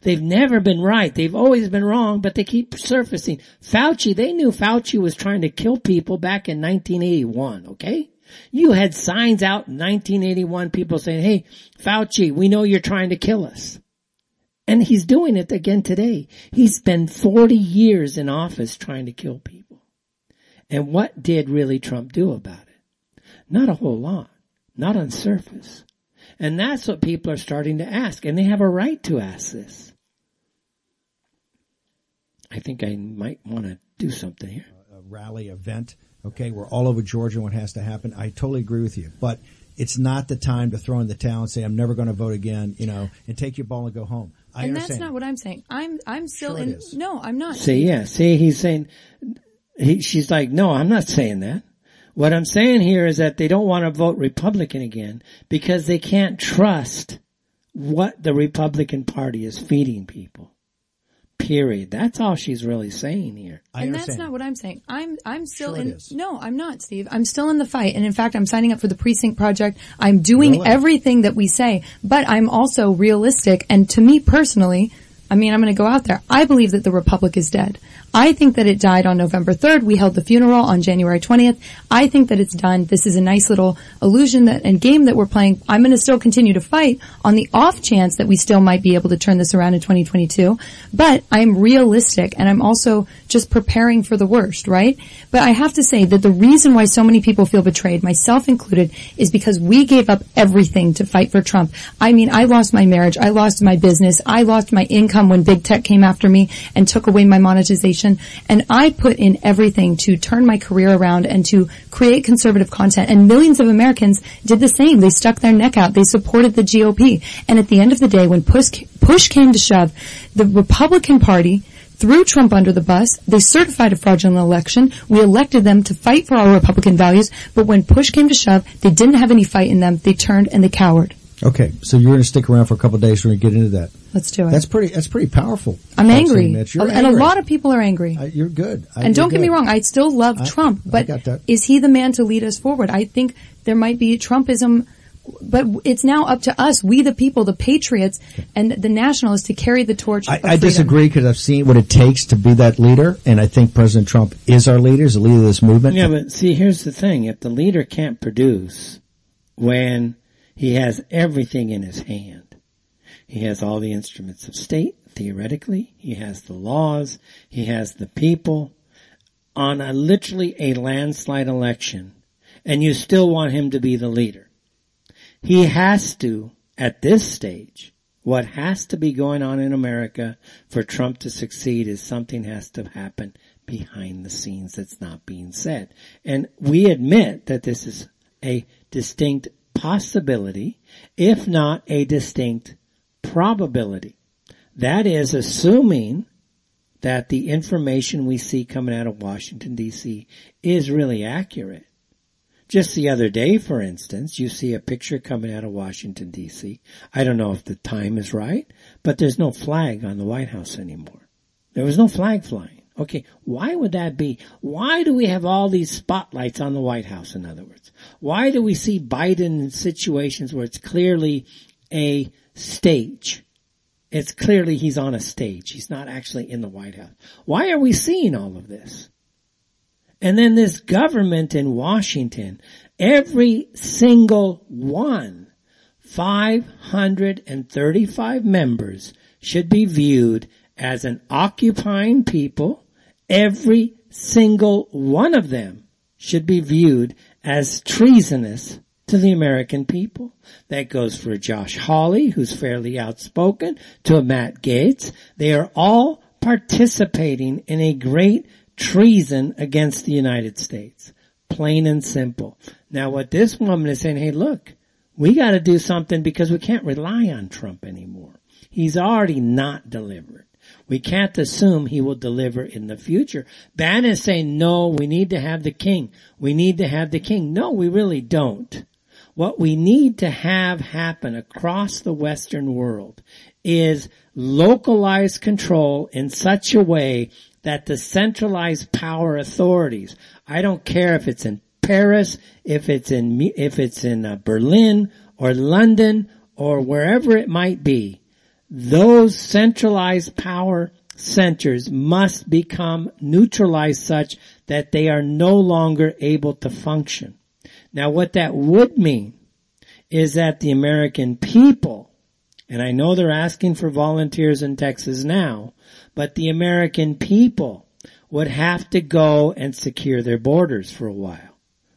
They've never been right. They've always been wrong, but they keep surfacing. Fauci, they knew Fauci was trying to kill people back in nineteen eighty-one, okay? You had signs out in nineteen eighty-one, people saying, hey, Fauci, we know you're trying to kill us. And he's doing it again today. He's been forty years in office trying to kill people. And what did really Trump do about it? Not a whole lot. Not on surface. And that's what people are starting to ask. And they have a right to ask this. I think I might want to do something here. A rally event. Okay, we're all over Georgia. What has to happen? I totally agree with you. But it's not the time to throw in the towel and say, I'm never going to vote again, you know, and take your ball and go home. I and understand. That's not what I'm saying. I'm I'm still sure in. No, I'm not. See, yeah. See, he's saying, he, she's like, no, I'm not saying that. What I'm saying here is that they don't want to vote Republican again because they can't trust what the Republican Party is feeding people. Period. That's all she's really saying here. I and understand. That's not what I'm saying. I'm I'm still sure in. No, I'm not, Steve. I'm still in the fight. And in fact, I'm signing up for the Precinct Project. I'm doing really? everything that we say, but I'm also realistic. And to me personally, I mean, I'm going to go out there. I believe that the Republic is dead. I think that it died on November third. We held the funeral on January twentieth. I think that it's done. This is a nice little illusion that and game that we're playing. I'm going to still continue to fight on the off chance that we still might be able to turn this around in twenty twenty-two. But I'm realistic, and I'm also just preparing for the worst, right? But I have to say that the reason why so many people feel betrayed, myself included, is because we gave up everything to fight for Trump. I mean, I lost my marriage. I lost my business. I lost my income when big tech came after me and took away my monetization. And I put in everything to turn my career around and to create conservative content. And millions of Americans did the same. They stuck their neck out. They supported the G O P. And at the end of the day, when push, push came to shove, the Republican Party threw Trump under the bus. They certified a fraudulent election. We elected them to fight for our Republican values. But when push came to shove, they didn't have any fight in them. They turned and they cowered. Okay, so you're going to stick around for a couple of days. We're going to get into that. Let's do it. That's pretty. That's pretty powerful. I'm angry, and angry. A lot of people are angry. Uh, you're good. I, and you're don't get good. me wrong. I still love I, Trump, but is he the man to lead us forward? I think there might be Trumpism, but it's now up to us, we the people, the patriots, and the nationalists, to carry the torch. I, of I disagree because I've seen what it takes to be that leader, and I think President Trump is our leader, is the leader of this movement. Yeah, but see, here's the thing: if the leader can't produce, when he has everything in his hand. He has all the instruments of state, theoretically. He has the laws. He has the people on a literally a landslide election. And you still want him to be the leader. He has to, at this stage, what has to be going on in America for Trump to succeed is something has to happen behind the scenes that's not being said. And we admit that this is a distinct possibility, if not a distinct probability. That is assuming that the information we see coming out of Washington, D C is really accurate. Just the other day, for instance, you see a picture coming out of Washington, D C I don't know if the time is right, but there's no flag on the White House anymore. There was no flag flying. Okay, why would that be? Why do we have all these spotlights on the White House, in other words? Why do we see Biden in situations where it's clearly a stage? It's clearly he's on a stage. He's not actually in the White House. Why are we seeing all of this? And then this government in Washington, every single one, five hundred thirty-five members should be viewed as an occupying people. Every single one of them should be viewed as treasonous to the American people. That goes for Josh Hawley, who's fairly outspoken, to Matt Gaetz. They are all participating in a great treason against the United States. Plain and simple. Now what this woman is saying, hey, look, we got to do something because we can't rely on Trump anymore. He's already not delivered. We can't assume he will deliver in the future. Bannon is saying, no, we need to have the king. We need to have the king. No, we really don't. What we need to have happen across the Western world is localized control in such a way that the centralized power authorities, I don't care if it's in Paris, if it's in if it's in uh, Berlin or London or wherever it might be, those centralized power centers must become neutralized such that they are no longer able to function. Now, what that would mean is that the American people, and I know they're asking for volunteers in Texas now, but the American people would have to go and secure their borders for a while.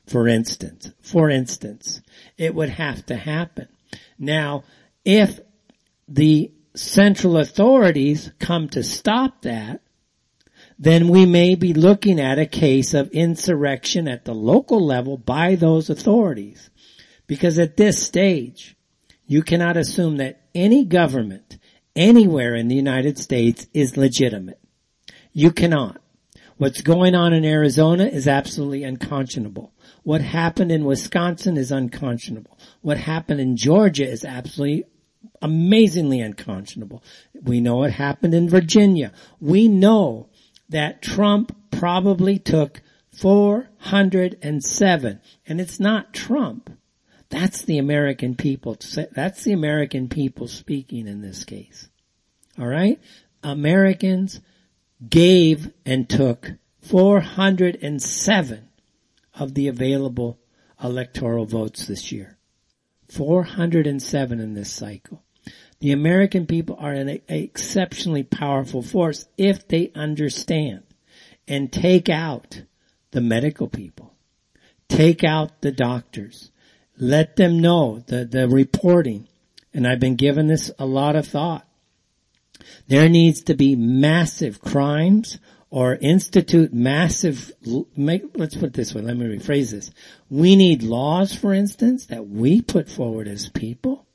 For instance, for instance, it would have to happen. Now, if the central authorities come to stop that, then we may be looking at a case of insurrection at the local level by those authorities. Because at this stage, you cannot assume that any government anywhere in the United States is legitimate. You cannot. What's going on in Arizona is absolutely unconscionable. What happened in Wisconsin is unconscionable. What happened in Georgia is absolutely amazingly unconscionable. We know what happened in Virginia. We know that Trump probably took four hundred seven. And it's not Trump. That's the American people. That's the American people speaking in this case. All right? Americans gave and took four hundred seven of the available electoral votes this year. four hundred seven in this cycle. The American people are an exceptionally powerful force if they understand and take out the medical people. Take out the doctors. Let them know the, the reporting. And I've been giving this a lot of thought. There needs to be massive crimes or institute massive, make, let's put it this way, let me rephrase this. We need laws, for instance, that we put forward as people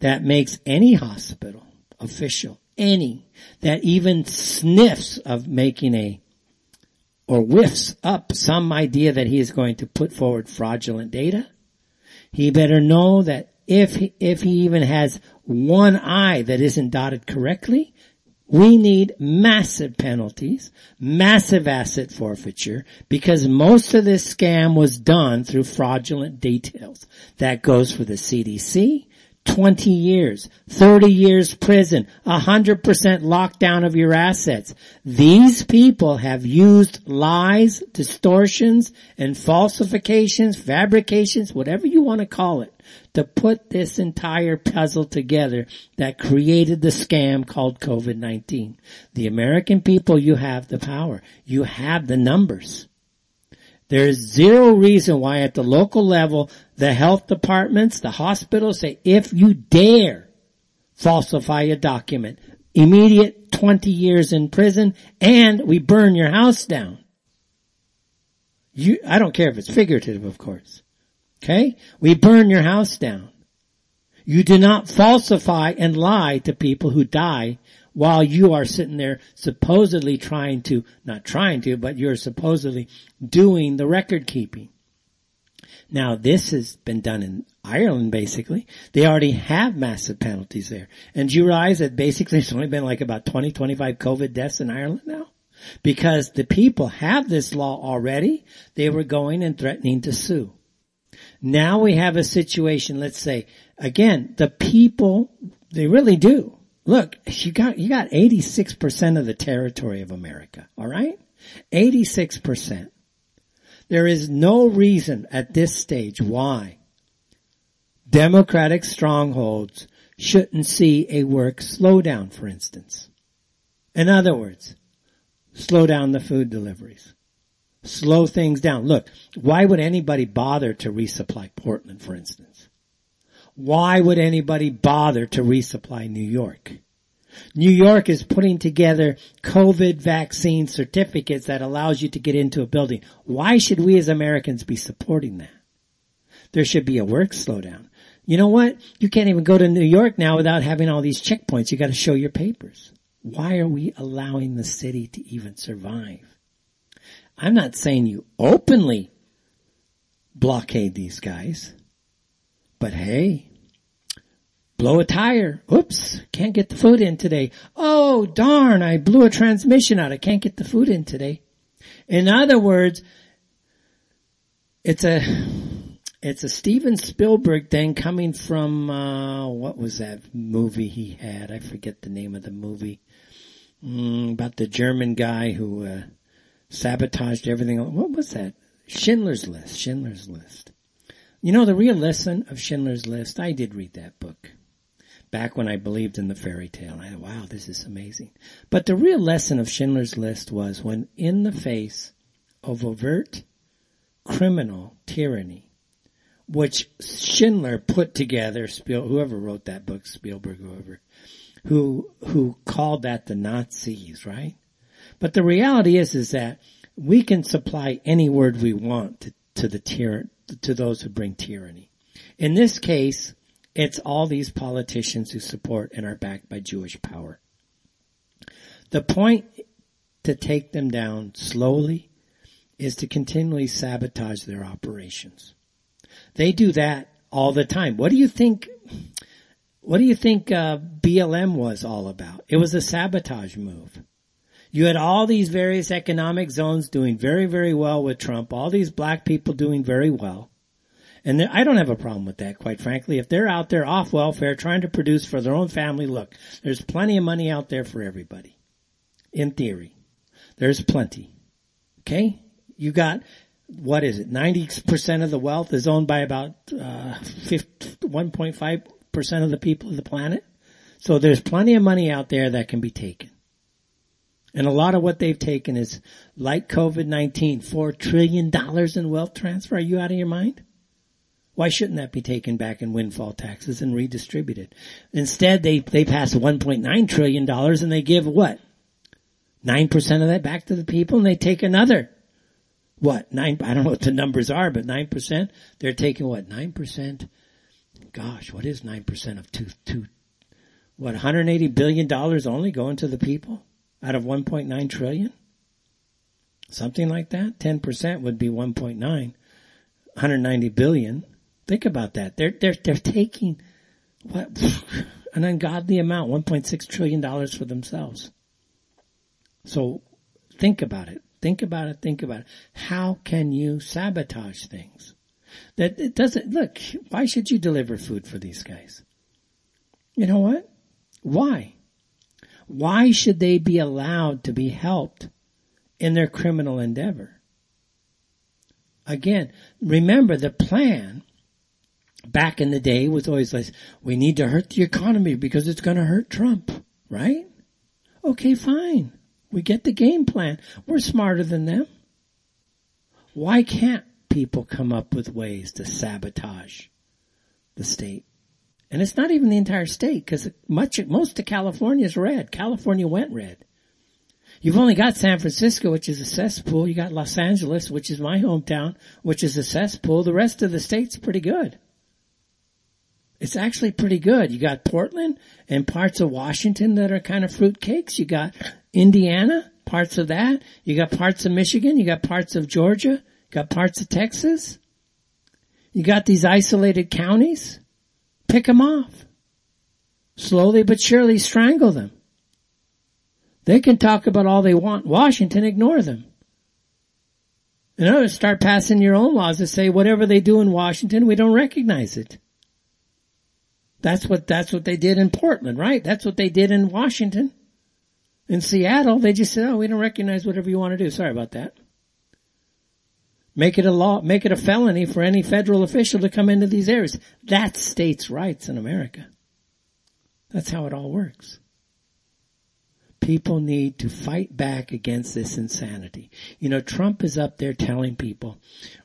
that makes any hospital official, any, that even sniffs of making a, or whiffs up some idea that he is going to put forward fraudulent data, he better know that if he, if he even has one I that isn't dotted correctly, we need massive penalties, massive asset forfeiture, because most of this scam was done through fraudulent details. That goes for the C D C, twenty years, thirty years prison, one hundred percent lockdown of your assets. These people have used lies, distortions, and falsifications, fabrications, whatever you want to call it, to put this entire puzzle together that created the scam called COVID nineteen. The American people, you have the power. You have the numbers. There is zero reason why at the local level, the health departments, the hospitals say, if you dare falsify a document, immediate twenty years in prison, and we burn your house down. You, I don't care if it's figurative, of course. Okay? We burn your house down. You do not falsify and lie to people who die while you are sitting there supposedly trying to, not trying to, but you're supposedly doing the record keeping. Now, this has been done in Ireland, basically. They already have massive penalties there. And do you realize that basically it's only been like about twenty, twenty-five COVID deaths in Ireland now? Because the people have this law already. They were going and threatening to sue. Now we have a situation, let's say, again, the people, they really do. Look, you got, you got eighty-six percent of the territory of America, all right? eighty-six percent. There is no reason at this stage why Democratic strongholds shouldn't see a work slowdown, for instance. In other words, slow down the food deliveries. Slow things down. Look, why would anybody bother to resupply Portland, for instance? Why would anybody bother to resupply New York? New York is putting together COVID vaccine certificates that allows you to get into a building. Why should we as Americans be supporting that? There should be a work slowdown. You know what? You can't even go to New York now without having all these checkpoints. You got to show your papers. Why are we allowing the city to even survive? I'm not saying you openly blockade these guys, but hey, blow a tire. Oops, can't get the food in today. Oh, darn, I blew a transmission out. I can't get the food in today. In other words, it's a... It's a Steven Spielberg thing coming from, uh, what was that movie he had? I forget the name of the movie. Mm, about the German guy who, uh, sabotaged everything. What was that? Schindler's List. Schindler's List. You know, the real lesson of Schindler's List, I did read that book back when I believed in the fairy tale. I thought, wow, this is amazing. But the real lesson of Schindler's List was when in the face of overt criminal tyranny, which Schindler put together, Spiel, whoever wrote that book, Spielberg, whoever, who, who called that the Nazis, right? But the reality is, is that we can supply any word we want to, to the tyranny, to those who bring tyranny. In this case, it's all these politicians who support and are backed by Jewish power. The point to take them down slowly is to continually sabotage their operations. They do that all the time. What do you think, what do you think, uh, B L M was all about? It was a sabotage move. You had all these various economic zones doing very, very well with Trump, all these black people doing very well. And I don't have a problem with that, quite frankly. If they're out there off welfare trying to produce for their own family, look, there's plenty of money out there for everybody. In theory, there's plenty. Okay? You got, what is it? ninety percent of the wealth is owned by about uh one point five percent of the people of the planet. So there's plenty of money out there that can be taken. And a lot of what they've taken is like COVID nineteen, four trillion dollars in wealth transfer. Are you out of your mind? Why shouldn't that be taken back in windfall taxes and redistributed? Instead, they they pass one point nine trillion dollars and they give what? nine percent of that back to the people, and they take another What, nine, I don't know what the numbers are, but nine percent, they're taking what, nine percent? Gosh, what is nine percent of two, two, what, one hundred eighty billion dollars only going to the people out of one point nine trillion? Something like that. ten percent would be one point nine, one hundred ninety billion. Think about that. They're, they're, they're taking what, an ungodly amount, one point six trillion dollars for themselves. So think about it. Think about it. Think about it. How can you sabotage things? That it doesn't look. Why should you deliver food for these guys? You know what? Why? Why should they be allowed to be helped in their criminal endeavor? Again, remember the plan back in the day was always like, we need to hurt the economy because it's going to hurt Trump, right? Okay, fine. We get the game plan. We're smarter than them. Why can't people come up with ways to sabotage the state? And it's not even the entire state, because much, most of California is red. California went red. You've only got San Francisco, which is a cesspool. You got Los Angeles, which is my hometown, which is a cesspool. The rest of the state's pretty good. It's actually pretty good. You got Portland and parts of Washington that are kind of fruitcakes. You got Indiana, parts of that. You got parts of Michigan. You got parts of Georgia. You got parts of Texas. You got these isolated counties. Pick them off. Slowly but surely strangle them. They can talk about all they want. Washington, ignore them. In order to start passing your own laws that say whatever they do in Washington, we don't recognize it. That's what, that's what they did in Portland, right? That's what they did in Washington. In Seattle, they just said, oh, we don't recognize whatever you want to do. Sorry about that. Make it a law, make it a felony for any federal official to come into these areas. That's states' rights in America. That's how it all works. people need to fight back against this insanity. You know, Trump is up there telling people,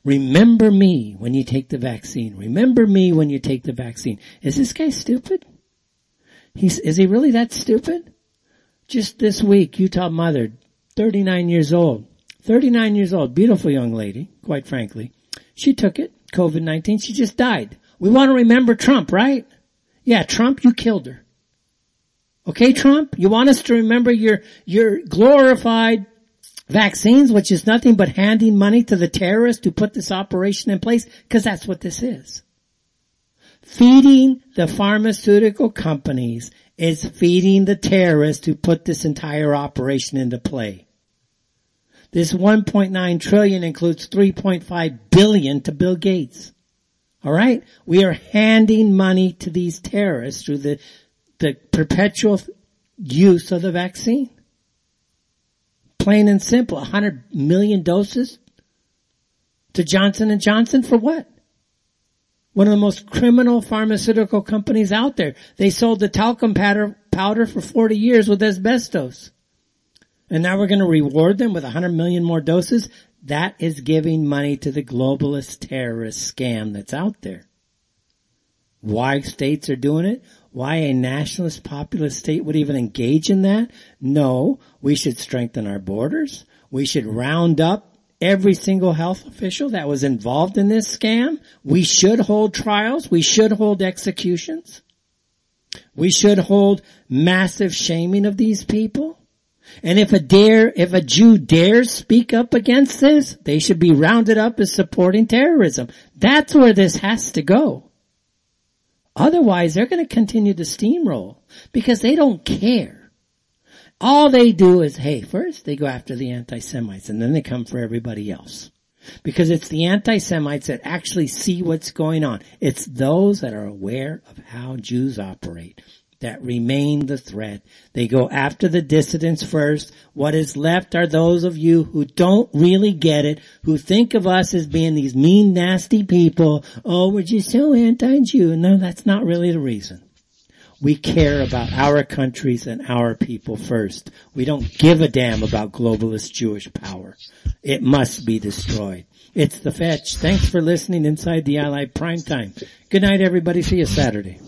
remember me when you take the vaccine. Remember me when you take the vaccine. Is this guy stupid? He's, is he really that stupid? Just this week, Utah mother, thirty-nine years old, thirty-nine years old, beautiful young lady, quite frankly. She took it, covid nineteen, she just died. We want to remember Trump, right? Yeah, Trump, you killed her. Okay, Trump, you want us to remember your, your glorified vaccines, which is nothing but handing money to the terrorists who put this operation in place? Because that's what this is. Feeding the pharmaceutical companies is feeding the terrorists who put this entire operation into play. This one point nine trillion includes three point five billion to Bill Gates. All right? We are handing money to these terrorists through the the perpetual use of the vaccine. Plain and simple, one hundred million doses to Johnson and Johnson for what? One of the most criminal pharmaceutical companies out there. They sold the talcum powder, powder for forty years with asbestos. And now we're going to reward them with one hundred million more doses? That is giving money to the globalist terrorist scam that's out there. Why states are doing it? Why a nationalist populist state would even engage in that? No, we should strengthen our borders. We should round up every single health official that was involved in this scam. We should hold trials. We should hold executions. We should hold massive shaming of these people. And if a dare, if a Jew dares speak up against this, they should be rounded up as supporting terrorism. That's where this has to go. Otherwise, they're going to continue to steamroll because they don't care. All they do is, hey, first they go after the anti-Semites and then they come for everybody else. Because it's the anti-Semites that actually see what's going on. It's those that are aware of how Jews operate that remain the threat. They go after the dissidents first. What is left are those of you who don't really get it, who think of us as being these mean, nasty people. Oh, we're just so anti-Jew. No, that's not really the reason. We care about our countries and our people first. We don't give a damn about globalist Jewish power. It must be destroyed. It's The Fetch. Thanks for listening Inside the Eye Live Prime Time. Good night, everybody. See you Saturday.